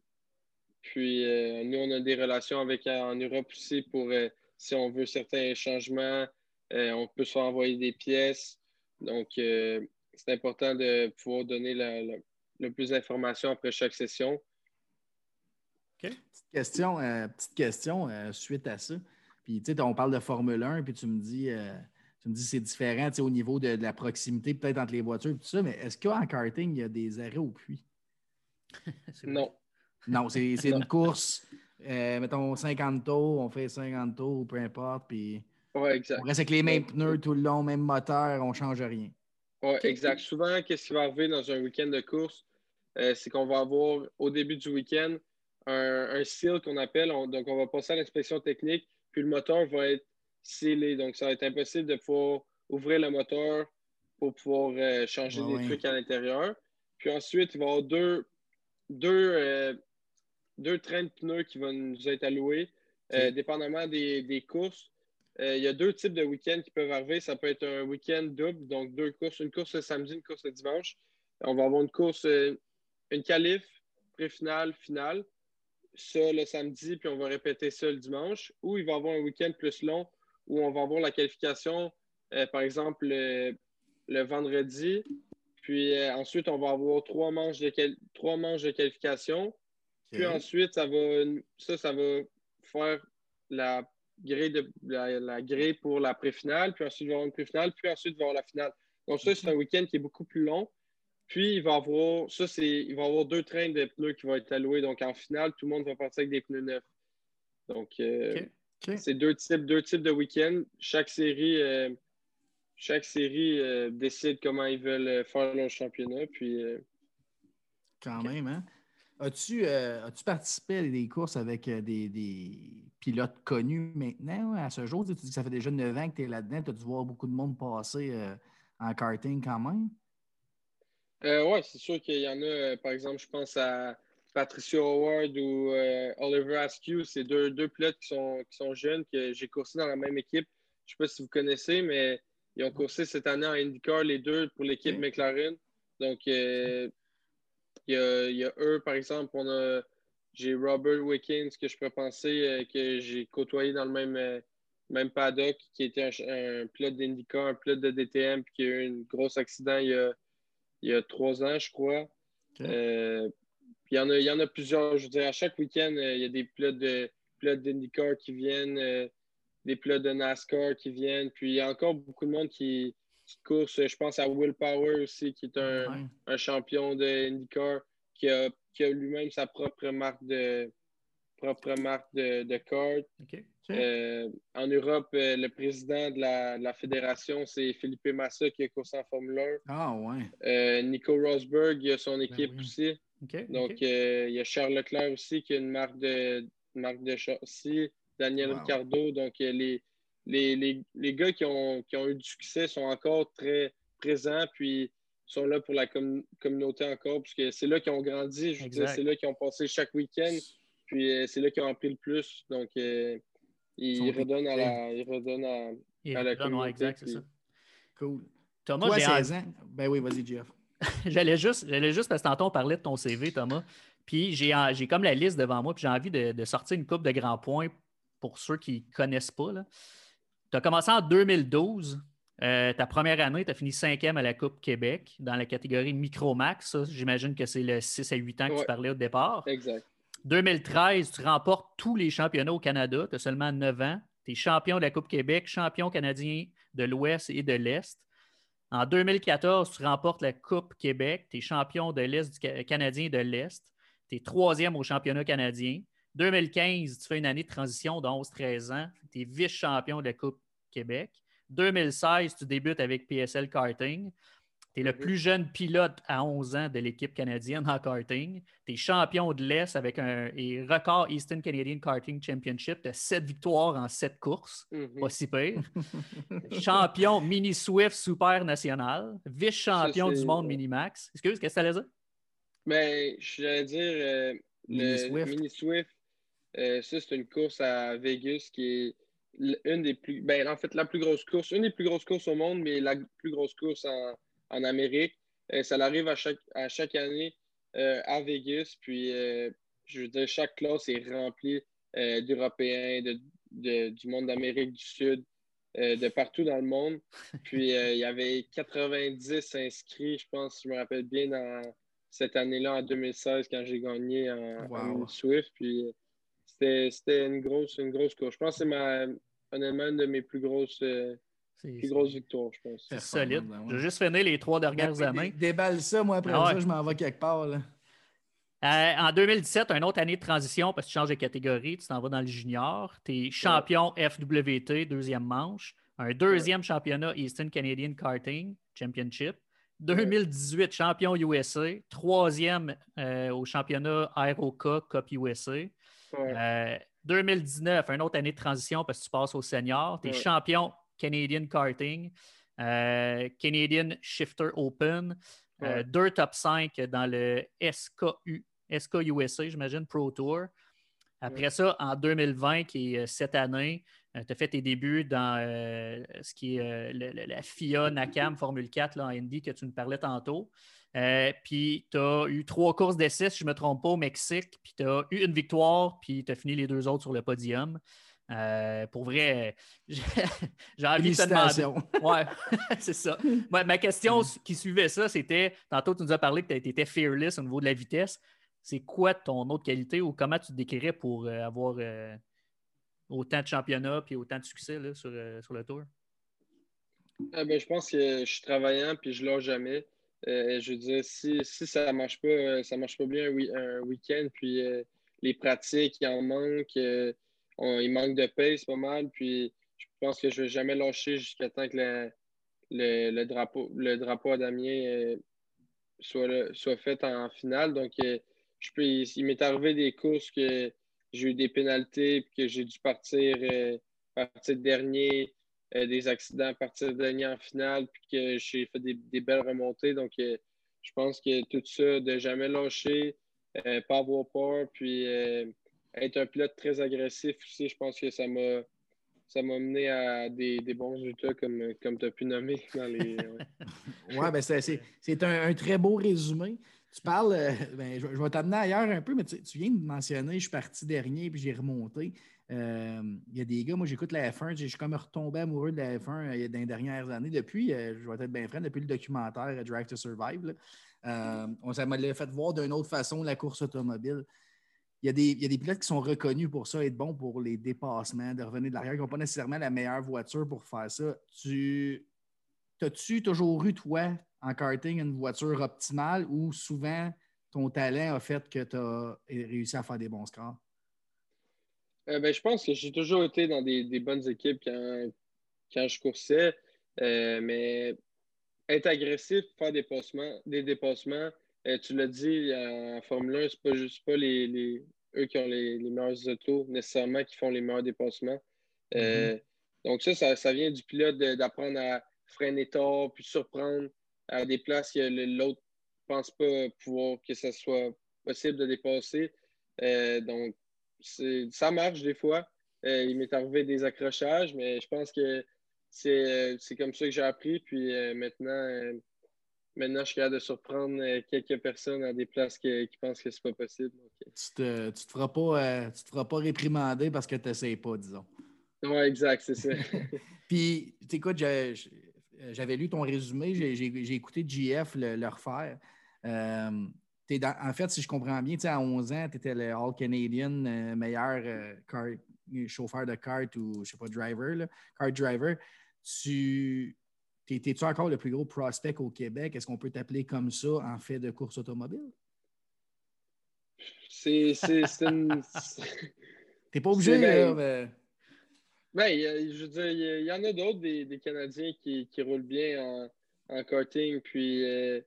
Puis, euh, nous, on a des relations avec en Europe aussi pour, euh, si on veut certains changements, euh, on peut se faire envoyer des pièces. Donc, euh, c'est important de pouvoir donner la, la, le plus d'informations après chaque session. OK. Petite question, euh, petite question euh, suite à ça. Puis, tu sais, on parle de Formule un, puis tu me dis... Euh... Tu me dis que c'est différent au niveau de, de la proximité, peut-être entre les voitures et tout ça, mais est-ce qu'en karting, il y a des arrêts au puits? Non. Non, c'est, c'est non. Une course, euh, mettons cinquante tours, on fait cinquante tours, peu importe, puis ouais, exact. On reste avec les mêmes ouais. pneus tout le long, même moteur, on ne change rien. Oui, okay. Exact. Souvent, qu'est-ce qui va arriver dans un week-end de course, euh, c'est qu'on va avoir, au début du week-end, un, un seal qu'on appelle, on, donc on va passer à l'inspection technique, puis le moteur va être scellé. Donc, ça va être impossible de pouvoir ouvrir le moteur pour pouvoir euh, changer ah, des oui. trucs à l'intérieur. Puis ensuite, il va y avoir deux, deux, euh, deux trains de pneus qui vont nous être alloués, euh, dépendamment des, des courses. Euh, il y a deux types de week-ends qui peuvent arriver. Ça peut être un week-end double, donc deux courses. Une course le samedi, une course le dimanche. On va avoir une course, euh, une qualif, pré-finale, finale. Ça, le samedi, puis on va répéter ça le dimanche. Ou il va y avoir un week-end plus long où on va avoir la qualification, euh, par exemple, euh, le vendredi. Puis euh, ensuite, on va avoir trois manches de, quali- trois manches de qualification. Okay. Puis ensuite, ça va, ça, ça va faire la grille, de, la, la grille pour la pré-finale. Puis ensuite, il va y avoir une pré-finale. Puis ensuite, il va y avoir la finale. Donc ça, c'est un week-end qui est beaucoup plus long. Puis, il va y avoir, ça, c'est, il va y avoir deux trains de pneus qui vont être alloués. Donc en finale, tout le monde va partir avec des pneus neufs. Donc... Euh, okay. Okay. C'est deux types, deux types de week-end. Chaque série, euh, chaque série euh, décide comment ils veulent faire leur championnat. Puis, euh... Quand okay. même, hein? As-tu, euh, as-tu participé à des courses avec des, des pilotes connus maintenant à ce jour? Tu dis que ça fait déjà neuf ans que tu es là-dedans. Tu as dû voir beaucoup de monde passer euh, en karting quand même? Euh, oui, c'est sûr qu'il y en a. Euh, par exemple, je pense à Patricio O'Ward ou euh, Oliver Askew, c'est deux, deux pilotes qui sont, qui sont jeunes, que j'ai coursé dans la même équipe. Je ne sais pas si vous connaissez, mais ils ont coursé cette année en IndyCar, les deux, pour l'équipe okay. McLaren. Donc, euh, il y a, il y a eux, par exemple, on a, j'ai Robert Wickens, que je pourrais penser, euh, que j'ai côtoyé dans le même, euh, même paddock, qui était un, un pilote d'IndyCar, un pilote de D T M, puis qui a eu un gros accident il y a, il y a trois ans, je crois. Okay. Euh, Il y, en a, il y en a plusieurs. Je veux dire, à chaque week-end, euh, il y a des pilotes de, pilotes d'IndyCar qui viennent, euh, des pilotes de NASCAR qui viennent. Puis il y a encore beaucoup de monde qui, qui course. Je pense à Will Power aussi, qui est un, ouais. un champion de IndyCar, qui a, qui a lui-même sa propre marque de propre marque de, de kart. Okay. Okay. Euh, en Europe, euh, le président de la, de la fédération, c'est Felipe Massa qui a coursé en Formule un. Ah ouais. Euh, Nico Rosberg, il a son équipe ben oui. aussi. Okay, Donc, okay. Euh, il y a Charles Leclerc aussi qui a une marque de, une marque de châssis, Daniel wow. Ricciardo. Donc, les, les, les, les gars qui ont, qui ont eu du succès sont encore très présents, puis sont là pour la com- communauté encore, puisque c'est là qu'ils ont grandi, je veux dire, c'est là qu'ils ont passé chaque week-end, puis euh, c'est là qu'ils ont appris le plus. Donc, euh, ils, ils, redonnent à la, ils redonnent à, ils à la redonnent, communauté. Exact, c'est puis... ça. Cool. Thomas, toi, j'ai seize ans. Ben oui, vas-y, Jeff. J'allais juste, j'allais juste parce que tantôt on parlait de ton C V, Thomas, puis j'ai, j'ai comme la liste devant moi, puis j'ai envie de, de sortir une coupe de grands points pour ceux qui ne connaissent pas. Tu as commencé en deux mille douze, euh, ta première année, tu as fini cinquième à la Coupe Québec dans la catégorie Micro-Max. Ça, j'imagine que c'est le six à huit ans que ouais. tu parlais au départ. Exact. deux mille treize, tu remportes tous les championnats au Canada, tu as seulement neuf ans, tu es champion de la Coupe Québec, champion canadien de l'Ouest et de l'Est. En deux mille quatorze, tu remportes la Coupe Québec. Tu es champion de l'Est du Canadien et de l'Est. Tu es troisième au championnat canadien. deux mille quinze, tu fais une année de transition de onze treize ans. Tu es vice-champion de la Coupe Québec. deux mille seize, tu débutes avec P S L Karting. Tu es le plus jeune pilote à onze ans de l'équipe canadienne en karting. Tu es champion de l'Est avec un et record Eastern Canadian Karting Championship. Tu as sept victoires en sept courses. Mm-hmm. Pas si pire. Champion Mini Swift Super National. Vice-champion ça, du monde Mini Max. Excuse, qu'est-ce que tu allais dire? Ben, je vais dire euh, Mini le Swift. Mini Swift. Euh, ça, c'est une course à Vegas qui est une des plus... Ben, en fait, la plus grosse course. Une des plus grosses courses au monde, mais la plus grosse course en... en Amérique. Euh, ça arrive à chaque, à chaque année euh, à Vegas. Puis, euh, Je veux dire, chaque classe est remplie euh, d'Européens, de, de, du monde d'Amérique du Sud, euh, de partout dans le monde. Puis, euh, il y avait quatre-vingt-dix inscrits, je pense, je me rappelle bien, dans cette année-là, en deux mille seize, quand j'ai gagné en, wow. en Swift. Puis, c'était, c'était une grosse, une grosse course. Je pense que c'est ma, honnêtement une de mes plus grosses... Euh, Plus grosse victoire, je pense. C'est solide. Je vais juste finir les trois dernières années. Déballe ça, moi, après ah ouais. ça, je m'en vais quelque part. Là. Euh, en deux mille dix-sept, une autre année de transition, parce que tu changes de catégorie, tu t'en vas dans le junior. Tu es champion ouais. F W T, deuxième manche. Un deuxième ouais. championnat Eastern Canadian Karting Championship. deux mille dix-huit, ouais. champion U S A. Troisième euh, au championnat Aeroca Cup U S A. Ouais. Euh, deux mille dix-neuf, une autre année de transition, parce que tu passes au senior. Tu es ouais. champion Canadian Karting, euh, Canadian Shifter Open, ouais. euh, deux top cinq dans le S K U S A, j'imagine, Pro Tour. Après ouais. ça, en deux mille vingt, qui est cette année, euh, tu as fait tes débuts dans euh, ce qui est euh, le, le, la F I A-NACAM Formule quatre là, en Indy que tu nous parlais tantôt. Euh, puis tu as eu trois courses d'essai, si je ne me trompe pas, au Mexique. Puis tu as eu une victoire, puis tu as fini les deux autres sur le podium. Euh, pour vrai, j'ai, j'ai envie de te demander. Ouais, c'est ça. Ma, ma question qui suivait ça, c'était, tantôt tu nous as parlé que tu étais fearless au niveau de la vitesse. C'est quoi ton autre qualité ou comment tu te décrirais pour euh, avoir euh, autant de championnats et autant de succès là, sur, euh, sur le tour? Euh, ben, je pense que je suis travaillant et je ne lâche jamais. Euh, je veux dire, si, si ça ne marche pas, ça marche pas bien un, un week-end, puis euh, les pratiques, il en manque. Euh, On, il manque de pace pas mal, puis je pense que je ne vais jamais lâcher jusqu'à temps que le, le, le, drapeau, le drapeau à Damien euh, soit, le, soit fait en finale. Donc, euh, je peux, il, il m'est arrivé des courses que j'ai eu des pénalités, puis que j'ai dû partir, euh, partir dernier, euh, des accidents, partir dernier en finale, puis que j'ai fait des, des belles remontées. Donc, euh, je pense que tout ça, de jamais lâcher, euh, pas avoir peur, puis... Euh, être un pilote très agressif aussi, je pense que ça m'a ça m'a mené à des, des bons résultats comme, comme tu as pu nommer dans les. Oui, ouais, ben c'est, c'est, c'est un, un très beau résumé. Tu parles, euh, ben, je, je vais t'amener ailleurs un peu, mais tu, tu viens de mentionner, je suis parti dernier puis j'ai remonté. Il euh, y a des gars, moi j'écoute la F un, je suis comme retombé amoureux de la F un euh, dans les dernières années. Depuis, euh, je vais être bien franc, depuis le documentaire Drive to Survive, là, euh, on ça m'a fait voir d'une autre façon la course automobile. Il y, a des, il y a des pilotes qui sont reconnus pour ça, être bons pour les dépassements, de revenir de l'arrière, qui n'ont pas nécessairement la meilleure voiture pour faire ça. Tu as-tu toujours eu, toi, en karting, une voiture optimale ou souvent ton talent a fait que tu as réussi à faire des bons scores? Euh, ben, je pense que j'ai toujours été dans des, des bonnes équipes quand, quand je coursais, euh, mais être agressif, faire des dépassements, des dépassements euh, tu l'as dit, en Formule un, c'est pas juste pas les, les... eux qui ont les, les meilleurs autos, nécessairement, qui font les meilleurs dépassements. Euh, mm-hmm. Donc ça, ça, ça vient du pilote de, d'apprendre à freiner tard, puis surprendre à des places que l'autre ne pense pas pouvoir que ça soit possible de dépasser. Euh, donc, c'est, ça marche des fois. Euh, il m'est arrivé des accrochages, mais je pense que c'est, c'est comme ça que j'ai appris. Puis euh, maintenant... Euh, Maintenant, je suis capable de surprendre quelques personnes à des places qui, qui pensent que c'est pas possible. Okay. Tu te, tu te feras pas, euh, tu te feras pas réprimander parce que tu n'essayes pas, disons. Oui, exact, c'est ça. Puis, tu sais quoi, j'avais lu ton résumé, j'ai, j'ai, j'ai écouté J F le, le refaire. Euh, t'es dans, en fait, si je comprends bien, à onze ans, tu étais le All-Canadian euh, meilleur euh, car, chauffeur de kart ou, je sais pas, driver, là, kart driver. Tu... T'es-tu encore le plus gros prospect au Québec? Est-ce qu'on peut t'appeler comme ça en fait de course automobile? C'est, c'est, c'est une... T'es pas obligé, là, mais... Ben, je veux dire, il y en a d'autres, des, des Canadiens qui, qui roulent bien en, en karting, puis... Euh,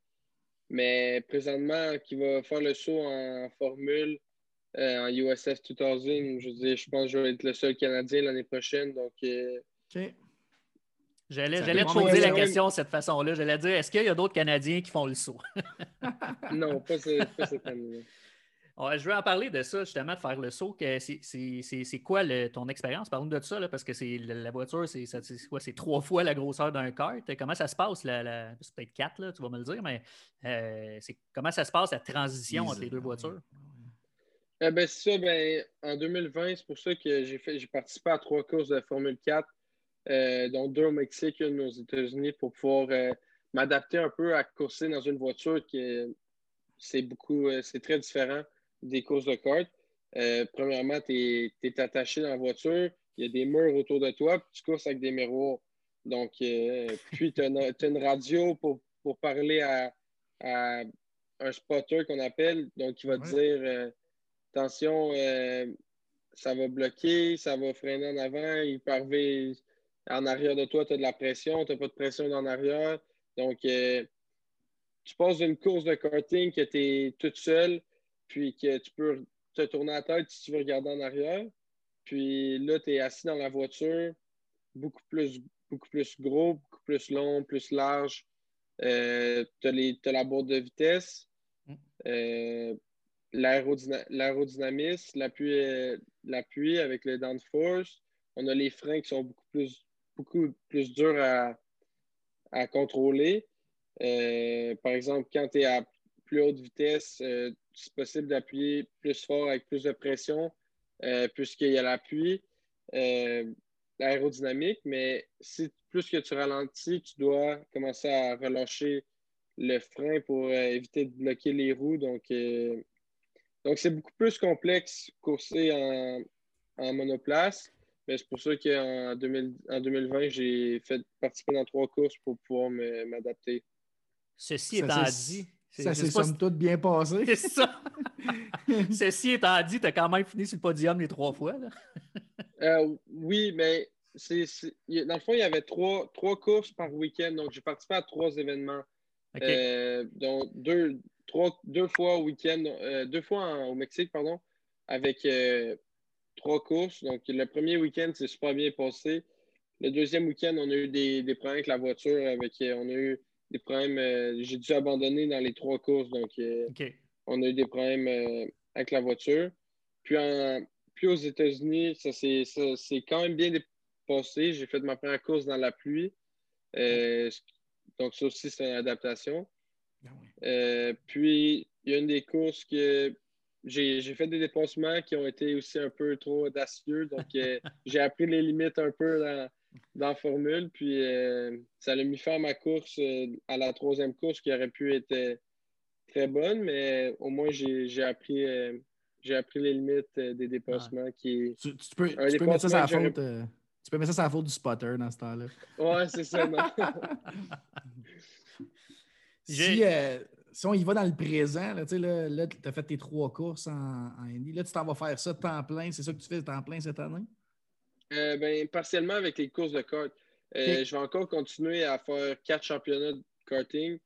mais présentement, qui va faire le saut en formule, euh, en U S F deux mille, je veux dire, je pense que je vais être le seul Canadien l'année prochaine, donc... Euh, OK. J'allais, j'allais te poser la question de cette façon-là. J'allais dire, est-ce qu'il y a d'autres Canadiens qui font le saut? Non, pas cette année. Je veux en parler de ça, justement, de faire le saut. Que c'est, c'est, c'est, c'est quoi le, ton expérience? Parle-nous de ça, là, parce que c'est, la voiture, c'est, c'est, c'est, quoi, c'est trois fois la grosseur d'un kart. Comment ça se passe? La, la, c'est peut-être quatre, là, tu vas me le dire, mais euh, c'est, comment ça se passe la transition entre les deux voitures? Eh bien, c'est ça. Ben, en deux mille vingt, c'est pour ça que j'ai fait, j'ai participé à trois courses de Formule quatre, euh, dont deux au Mexique, une aux États-Unis, pour pouvoir euh, m'adapter un peu à courser dans une voiture qui c'est beaucoup, euh, c'est très différent des courses de kart. Euh, premièrement, tu es attaché dans la voiture, il y a des murs autour de toi, puis tu courses avec des miroirs. Donc, euh, puis tu as une, une radio pour, pour parler à, à un spotter qu'on appelle, donc il va ouais. te dire euh, attention, euh, ça va bloquer, ça va freiner en avant, il peut arriver en arrière de toi, tu as de la pression, tu n'as pas de pression en arrière. Donc, euh, tu passes d'une course de karting que tu es toute seule, puis que tu peux te tourner la tête si tu veux regarder en arrière. Puis là, tu es assis dans la voiture, beaucoup plus, beaucoup plus gros, beaucoup plus long, plus large. Euh, tu as la bourre de vitesse, euh, l'aérodynam- l'aérodynamisme, l'appui, euh, l'appui avec le downforce. On a les freins qui sont beaucoup plus, beaucoup plus durs à, à contrôler. Euh, par exemple, quand tu es à plus haute vitesse, euh, c'est possible d'appuyer plus fort avec plus de pression euh, puisqu'il y a l'appui euh, l'aérodynamique, mais si plus que tu ralentis, tu dois commencer à relâcher le frein pour euh, éviter de bloquer les roues. Donc, euh, donc c'est beaucoup plus complexe courser en, en monoplace, mais c'est pour ça qu'en deux mille, en deux mille vingt, j'ai fait participer dans trois courses pour pouvoir me, m'adapter. Ceci étant dit... Ça s'est somme toute bien passé. C'est ça. Ceci étant dit, tu as quand même fini sur le podium les trois fois. Là. euh, oui, mais c'est, c'est... dans le fond, il y avait trois, trois courses par week-end. Donc, j'ai participé à trois événements. Okay. Euh, donc, deux, trois, deux fois au week-end, euh, deux fois en, au Mexique, pardon, avec euh, trois courses. Donc, le premier week-end, c'est super bien passé. Le deuxième week-end, on a eu des, des problèmes avec la voiture. Avec, euh, on a eu des problèmes, euh, j'ai dû abandonner dans les trois courses, donc euh, okay. on a eu des problèmes euh, avec la voiture. Puis, en, puis aux États-Unis, ça s'est c'est, c'est quand même bien passé. J'ai fait ma première course dans la pluie, euh, donc ça aussi c'est une adaptation. Euh, puis il y a une des courses que j'ai, j'ai fait des dépassements qui ont été aussi un peu trop audacieux, donc euh, j'ai appris les limites un peu dans... dans la formule, puis euh, ça l'a mis fin à ma course, euh, à la troisième course qui aurait pu être euh, très bonne, mais euh, au moins j'ai, j'ai, appris, euh, j'ai appris les limites euh, des dépassements. Ah. Qui, tu, tu, peux, tu, peux mettre ça faute, euh, tu peux mettre ça à la faute du spotter dans ce temps-là. Ouais, c'est ça. si, euh, si on y va dans le présent, là, là, là tu as fait tes trois courses en, en Indy, là tu t'en vas faire ça temps plein, c'est ça que tu fais temps plein cette année? Euh, ben, partiellement avec les courses de kart. Euh, okay. Je vais encore continuer à faire quatre championnats de karting.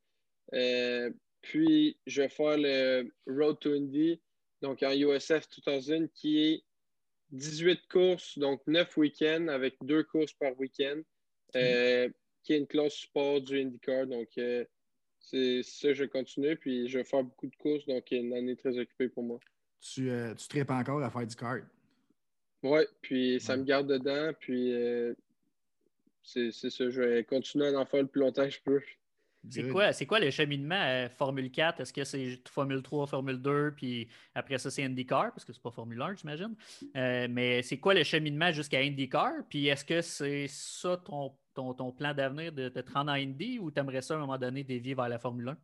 Euh, puis, je vais faire le Road to Indy, donc en U S F deux mille, qui est dix-huit courses, donc neuf week-ends, avec deux courses par week-end, euh, mm. qui est une classe support du IndyCar. Donc, euh, c'est ça, je continue. Puis, je vais faire beaucoup de courses, donc une année très occupée pour moi. Tu, euh, tu tripes encore à faire du kart? Oui, puis ça me garde dedans, puis euh, c'est, c'est ça, je vais continuer à en faire le plus longtemps que je peux. C'est quoi, c'est quoi le cheminement à Formule quatre? Est-ce que c'est Formule trois, Formule deux, puis après ça, c'est IndyCar, parce que c'est pas Formule un, j'imagine. Euh, mais c'est quoi le cheminement jusqu'à IndyCar? Puis est-ce que c'est ça ton, ton, ton plan d'avenir de, de te rendre à Indy, ou t'aimerais ça à un moment donné dévier vers la Formule un?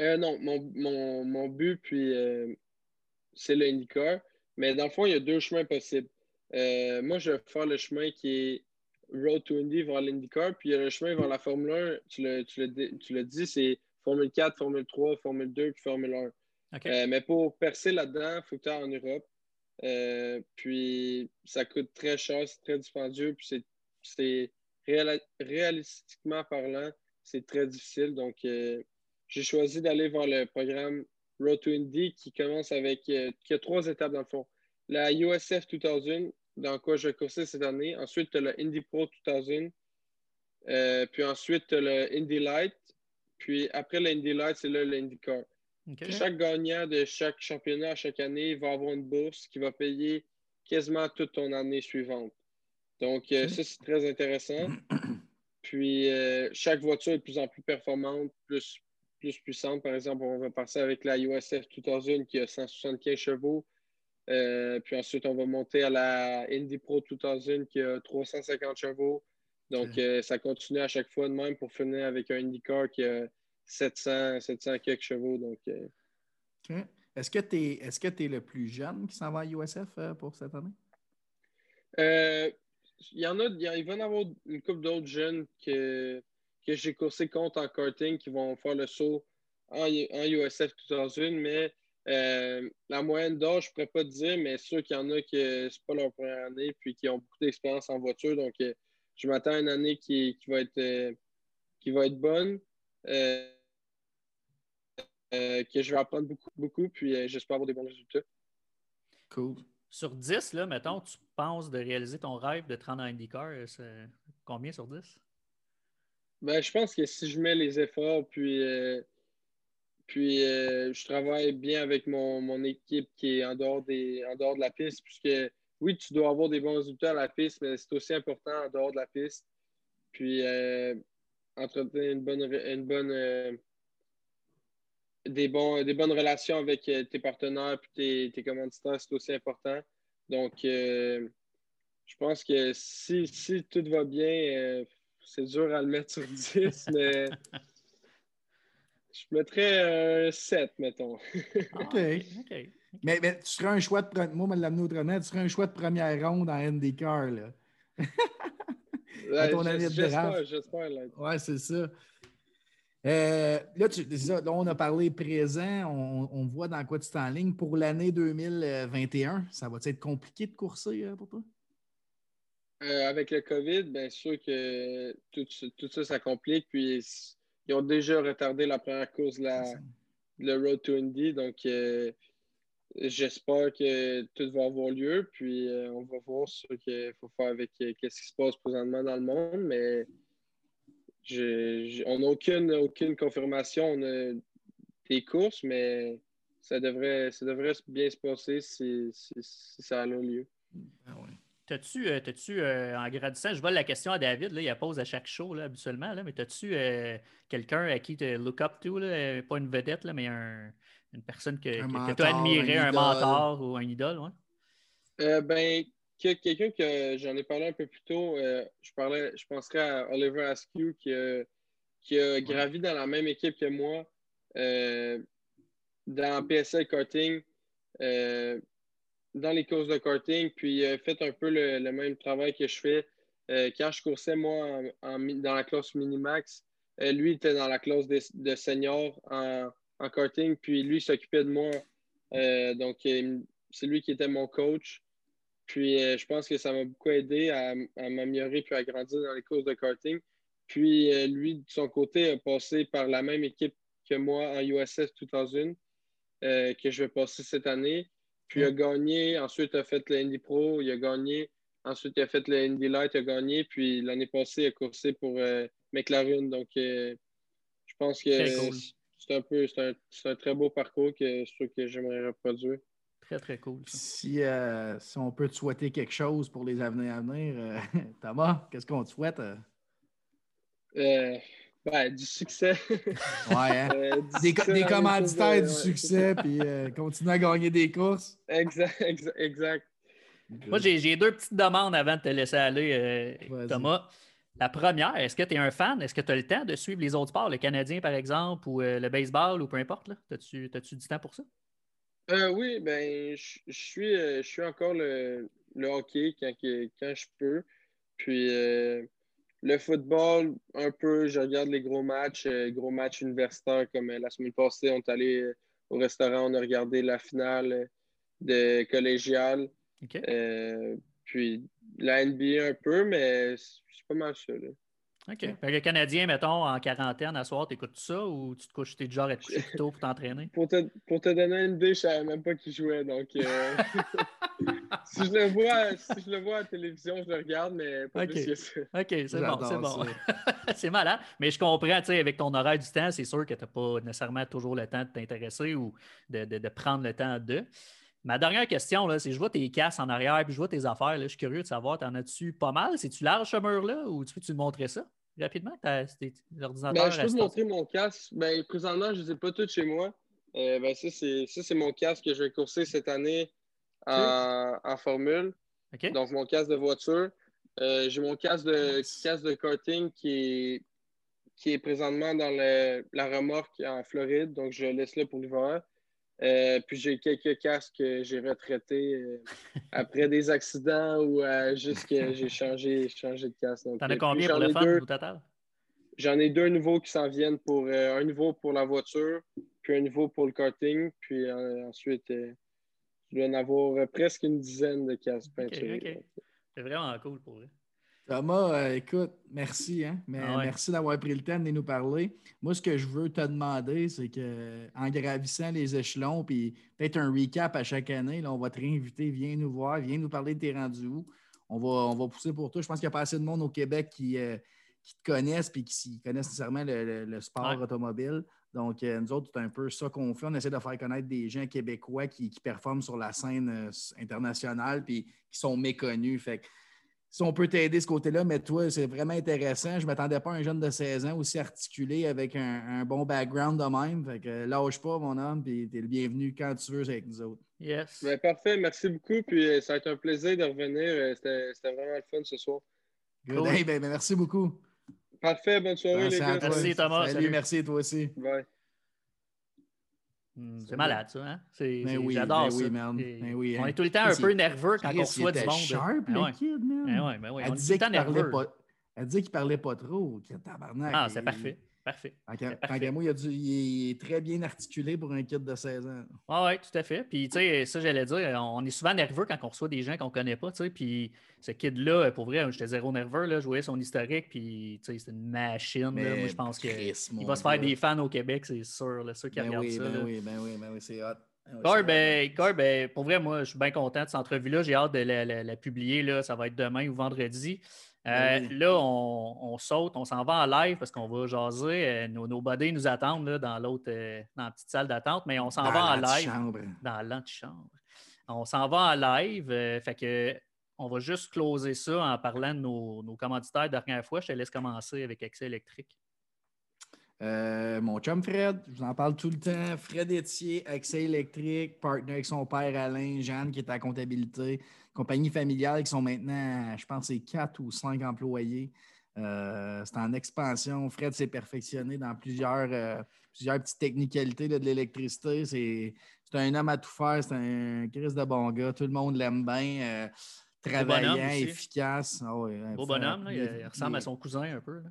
Euh, non, mon, mon, mon but, puis euh, c'est le IndyCar. Mais dans le fond, il y a deux chemins possibles. Euh, moi, je vais faire le chemin qui est Road to Indy vers l'IndyCar, puis il y a le chemin vers la Formule un, tu l'as, tu l'as, tu l'as dit, c'est Formule quatre, Formule trois, Formule deux, puis Formule un. Okay. Euh, mais pour percer là-dedans, il faut que tu ailles en Europe. Euh, puis ça coûte très cher, c'est très dispendieux, puis c'est, c'est réal, réalistiquement parlant, c'est très difficile. Donc, euh, j'ai choisi d'aller vers le programme Road to Indy qui commence avec euh, qui a trois étapes dans le fond. La U S F deux mille, dans quoi je vais courser cette année. Ensuite, tu as le Indy Pro deux mille. Euh, puis ensuite, tu as le Indy Light. Puis après le Indy Light, c'est là le IndyCar. Okay. Chaque gagnant de chaque championnat, chaque année, va avoir une bourse qui va payer quasiment toute ton année suivante. Donc, euh, okay. ça, c'est très intéressant. Puis, euh, chaque voiture est de plus en plus performante, plus plus puissantes. Par exemple, on va passer avec la U S F deux mille qui a cent soixante-quinze chevaux. Euh, puis ensuite, on va monter à la Indy Pro deux mille qui a trois cent cinquante chevaux. Donc, okay. euh, ça continue à chaque fois de même pour finir avec un IndyCar qui a sept cents quelques chevaux. Donc, euh... okay. Est-ce que tu es, est-ce que tu es le plus jeune qui s'en va à U S F euh, pour cette année? Euh, il y en a, il va y en avoir une couple d'autres jeunes que, que j'ai coursé contre en karting qui vont faire le saut en, en U S F deux mille, mais euh, la moyenne d'âge, je ne pourrais pas te dire, mais c'est sûr qu'il y en a qui c'est pas leur première année puis qui ont beaucoup d'expérience en voiture, donc euh, je m'attends à une année qui, qui, va, être, euh, qui va être bonne, euh, euh, que je vais apprendre beaucoup, beaucoup, puis euh, j'espère avoir des bons résultats. Cool. Sur dix, là, mettons, tu penses de réaliser ton rêve de trente ans IndyCar, c'est combien sur dix? Ben, je pense que si je mets les efforts, puis, euh, puis euh, je travaille bien avec mon, mon équipe qui est en dehors, des, en dehors de la piste, puisque oui, tu dois avoir des bons résultats à la piste, mais c'est aussi important en dehors de la piste. Puis, euh, entretenir une bonne, une bonne, euh, des, bons, des bonnes relations avec tes partenaires et tes, tes commanditaires, c'est aussi important. Donc, euh, je pense que si, si tout va bien, euh, c'est dur à le mettre sur dix, mais je mettrais euh, sept, mettons. OK. OK. Mais, mais tu serais un choix de moi, je l'amener autrement, tu serais un choix de première ronde en IndyCar, là. À ton année de draft. J'espère, j'espère. Oui, c'est ça. Euh, là, tu, c'est ça. Là, on a parlé présent, on, on voit dans quoi tu t'es en ligne. Pour l'année deux mille vingt et un, ça va être compliqué de courser hein, pour toi? Euh, avec le COVID, bien sûr que tout, tout ça, ça complique. Puis, ils ont déjà retardé la première course de la, le Road to Indy, donc... Euh, j'espère que tout va avoir lieu, puis euh, on va voir ce qu'il faut faire avec euh, ce qui se passe présentement dans le monde, mais je, je, on n'a aucune, aucune confirmation. On a des courses, mais ça devrait, ça devrait bien se passer si, si, si ça a lieu. Ah ouais. T'as-tu, euh, t'as-tu euh, en grandissant, je vole la question à David, là, il la pose à chaque show là, habituellement, là, mais t'as-tu euh, quelqu'un à qui tu look up to, là, pas une vedette, là, mais un... Une personne que, que tu as admirée, un, un mentor ou un idole, oui? Euh, ben, que, quelqu'un que j'en ai parlé un peu plus tôt, euh, je parlais, je penserais à Oliver Askew qui, euh, qui a ouais. gravi dans la même équipe que moi euh, dans P S L Karting, euh, dans les courses de karting, puis il euh, a fait un peu le, le même travail que je fais. Euh, quand je coursais, moi, en, en, dans la classe minimax, euh, lui, il était dans la classe de, de senior en en karting, puis lui s'occupait de moi. Euh, donc, c'est lui qui était mon coach. Puis, euh, je pense que ça m'a beaucoup aidé à, à m'améliorer puis à grandir dans les courses de karting. Puis, euh, lui, de son côté, a passé par la même équipe que moi en U S F deux mille, euh, que je vais passer cette année. Puis, mm. il a gagné. Ensuite, il a fait le Indy Pro. Il a gagné. Ensuite, il a fait le Indy Light. Il a gagné. Puis, l'année passée, il a coursé pour euh, McLaren. Donc, euh, je pense que... Très cool. C'est un, peu, c'est, un, c'est un très beau parcours que, sûr que j'aimerais reproduire. Très, très cool. Si, euh, si on peut te souhaiter quelque chose pour les avenirs à venir, euh, Thomas, qu'est-ce qu'on te souhaite? Euh? Euh, ben, du succès. Ouais, hein? euh, du des, succès des commanditaires, de... du succès, puis euh, continuer à gagner des courses. Exact, exact. exact. Moi, j'ai, j'ai deux petites demandes avant de te laisser aller, euh, Thomas. La première, est-ce que tu es un fan? Est-ce que tu as le temps de suivre les autres sports, le Canadien, par exemple, ou euh, le baseball, ou peu importe? Là? T'as-tu, t'as-tu du temps pour ça? Euh, oui, ben je suis je suis encore le, le hockey quand, quand je peux. Puis euh, le football, un peu, je regarde les gros matchs, gros matchs universitaires, comme euh, la semaine passée, on est allé au restaurant, on a regardé la finale de collégiale. Okay. Euh, puis la N B A un peu, mais c'est pas mal ça. Là. OK. Fait le Canadien, mettons, en quarantaine, à soir, t'écoutes ça ou tu te couches, t'es du genre à te coucher plus tôt pour t'entraîner? pour, te, pour te donner une idée, je savais même pas qui jouait, donc euh... si, je le vois, si je le vois à la télévision, je le regarde, mais pas okay. plus que ça. OK, c'est J'adore bon, c'est bon. C'est malade, mais je comprends, tu sais, avec ton horaire du temps, c'est sûr que t'as pas nécessairement toujours le temps de t'intéresser ou de, de, de prendre le temps de... Ma dernière question, là, c'est je vois tes casses en arrière puis je vois tes affaires. Là, je suis curieux de savoir, t'en as-tu pas mal? C'est-tu large ce mur-là ou tu peux-tu montrer ça? rapidement l'ordinateur? Ben, je peux vous montrer mon casque. Ben, présentement, je ne les ai pas tous chez moi. Euh, ben, ça, c'est mon casque que je vais courser cette année en, okay. en formule. Okay. Donc, mon casque de voiture. Euh, J'ai mon casque de, nice. casque de karting qui est, qui est présentement dans le, la remorque en Floride. Donc, je le laisse là pour l'hiver. Euh, puis j'ai quelques casques que j'ai retraités euh, après des accidents ou euh, juste que j'ai changé, changé de casque. T'en as combien pour le fun au total? J'en ai deux nouveaux qui s'en viennent. Pour euh, un nouveau pour la voiture, puis un nouveau pour le karting. Puis euh, ensuite, euh, je dois en avoir presque une dizaine de casques peinturés. Okay, okay. C'est vraiment cool pour eux. Thomas, euh, écoute, merci. Hein? Mais ah ouais. Merci d'avoir pris le temps de nous parler. Moi, ce que je veux te demander, c'est qu'en gravissant les échelons, puis peut-être un recap à chaque année, là, on va te réinviter, viens nous voir, viens nous parler de tes rendus où. On va, on va pousser pour toi. Je pense qu'il n'y a pas assez de monde au Québec qui, euh, qui te connaissent et qui connaissent nécessairement le, le, le sport ouais. automobile. Donc, euh, nous autres, c'est un peu ça qu'on fait. On essaie de faire connaître des gens québécois qui, qui performent sur la scène euh, internationale puis qui sont méconnus. Fait que, si on peut t'aider ce côté-là, mais toi, c'est vraiment intéressant. Je ne m'attendais pas à un jeune de seize ans aussi articulé avec un, un bon background de même. Fait que lâche pas, mon homme, puis t'es le bienvenu quand tu veux avec nous autres. Yes. Ben, parfait, merci beaucoup. Puis ça a été un plaisir de revenir. C'était vraiment le fun ce soir. Good. Hey, ben, ben, merci beaucoup. Parfait, bonne soirée, merci les gars. Merci, Thomas. Salut, salut, merci, toi aussi. Bye. C'est malade, ça, hein? Ben oui, j'adore ben ça. Oui, man. Ben oui, hein? On est tout le temps un peu nerveux quand on reçoit du monde. Sharp, ben ouais. Kid, man. Ben ouais, ben ouais. Elle, disait qu'il parlait pas... Elle disait qu'il parlait pas trop. Tabarnak. Ah, c'est parfait. Parfait. Tant qu'à moi, il, a du... il est très bien articulé pour un kid de seize ans. Ah oui, tout à fait. Puis, tu sais, ça, j'allais dire, on est souvent nerveux quand on reçoit des gens qu'on ne connaît pas, tu sais. Puis, ce kid-là, pour vrai, j'étais zéro nerveux, là. Je voyais son historique, puis, tu sais, c'est une machine, là. Moi, je pense qu'il va se faire des fans au Québec, c'est sûr, là. Ceux qui ben regardent oui, ça. Ben là. Oui, ben oui, ben oui, c'est hot. Corb, ben, ben, pour vrai, moi, je suis bien content de cette entrevue-là. J'ai hâte de la, la, la publier, là. Ça va être demain ou vendredi. Euh, oui. Là, on, on saute, on s'en va en live parce qu'on va jaser. Euh, nos, nos buddies nous attendent là, dans l'autre, euh, dans la petite salle d'attente, mais on s'en va en live. Dans l'antichambre. On s'en va en live. Euh, fait que on va juste closer ça en parlant de nos, nos commanditaires de la dernière fois. Je te laisse commencer avec Accès Électrique. Euh, mon chum Fred, je vous en parle tout le temps. Fred Étier, Accès Électrique, partner avec son père Alain, Jeanne qui est à la comptabilité, compagnie familiale qui sont maintenant, je pense, c'est quatre ou cinq employés. Euh, c'est en expansion. Fred s'est perfectionné dans plusieurs, euh, plusieurs petites technicalités là, de l'électricité. C'est un homme à tout faire, c'est un Christ de bon gars. Tout le monde l'aime bien. Euh, travaillant, efficace. Oh, ouais, beau bonhomme, là, il, il ressemble il... à son cousin un peu. Là.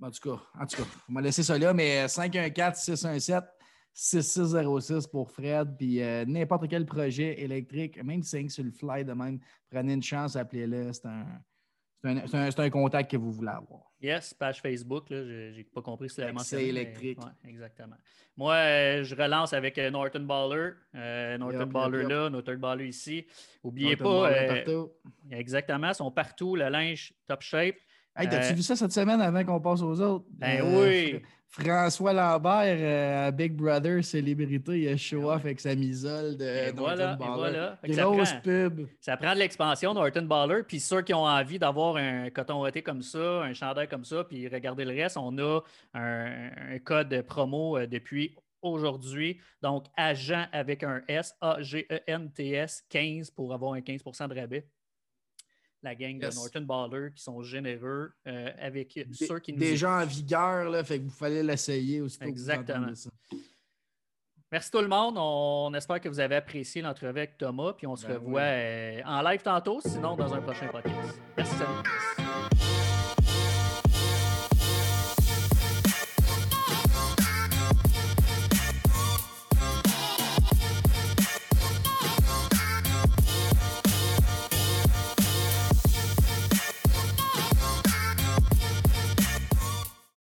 En tout cas, en tout cas, on m'a laissé ça là, mais cinq un quatre, six un sept, six six zéro six pour Fred, puis euh, n'importe quel projet électrique, même si sur le fly de même, prenez une chance, appelez-le, c'est un, un, un, un contact que vous voulez avoir. Yes, page Facebook, là, j'ai pas compris si c'est mentionné. C'est électrique. Mais, ouais, exactement. Moi, euh, je relance avec euh, Norton Baller, euh, Norton yep, Baller yep, yep. là, Norton Baller ici. N'oubliez pas, euh, exactement, ils sont partout, le linge, top shape. Hey, t'as-tu euh, vu ça cette semaine avant qu'on passe aux autres? Ben euh, oui! Fr François Lambert, euh, Big Brother, célébrité, il a show-off ouais. avec sa misole de et Norton voilà, Baller. Et voilà. Des grosses pubs. Ça prend de l'expansion, Norton Baller. Puis ceux qui ont envie d'avoir un coton ouaté comme ça, un chandail comme ça, puis regardez le reste, on a un, un code promo depuis aujourd'hui. Donc, agent avec un S, A G E N T S, quinze pour avoir un quinze pour cent de rabais. La gang yes. de Norton Baller qui sont généreux euh, avec des, ceux qui nous... Déjà en vigueur, là, fait que vous fallait l'essayer aussi. Exactement. Que ça. Merci tout le monde. On, on espère que vous avez apprécié l'entrevue avec Thomas puis on se ben revoit oui. euh, en live tantôt, sinon dans un prochain podcast. Merci. Salut.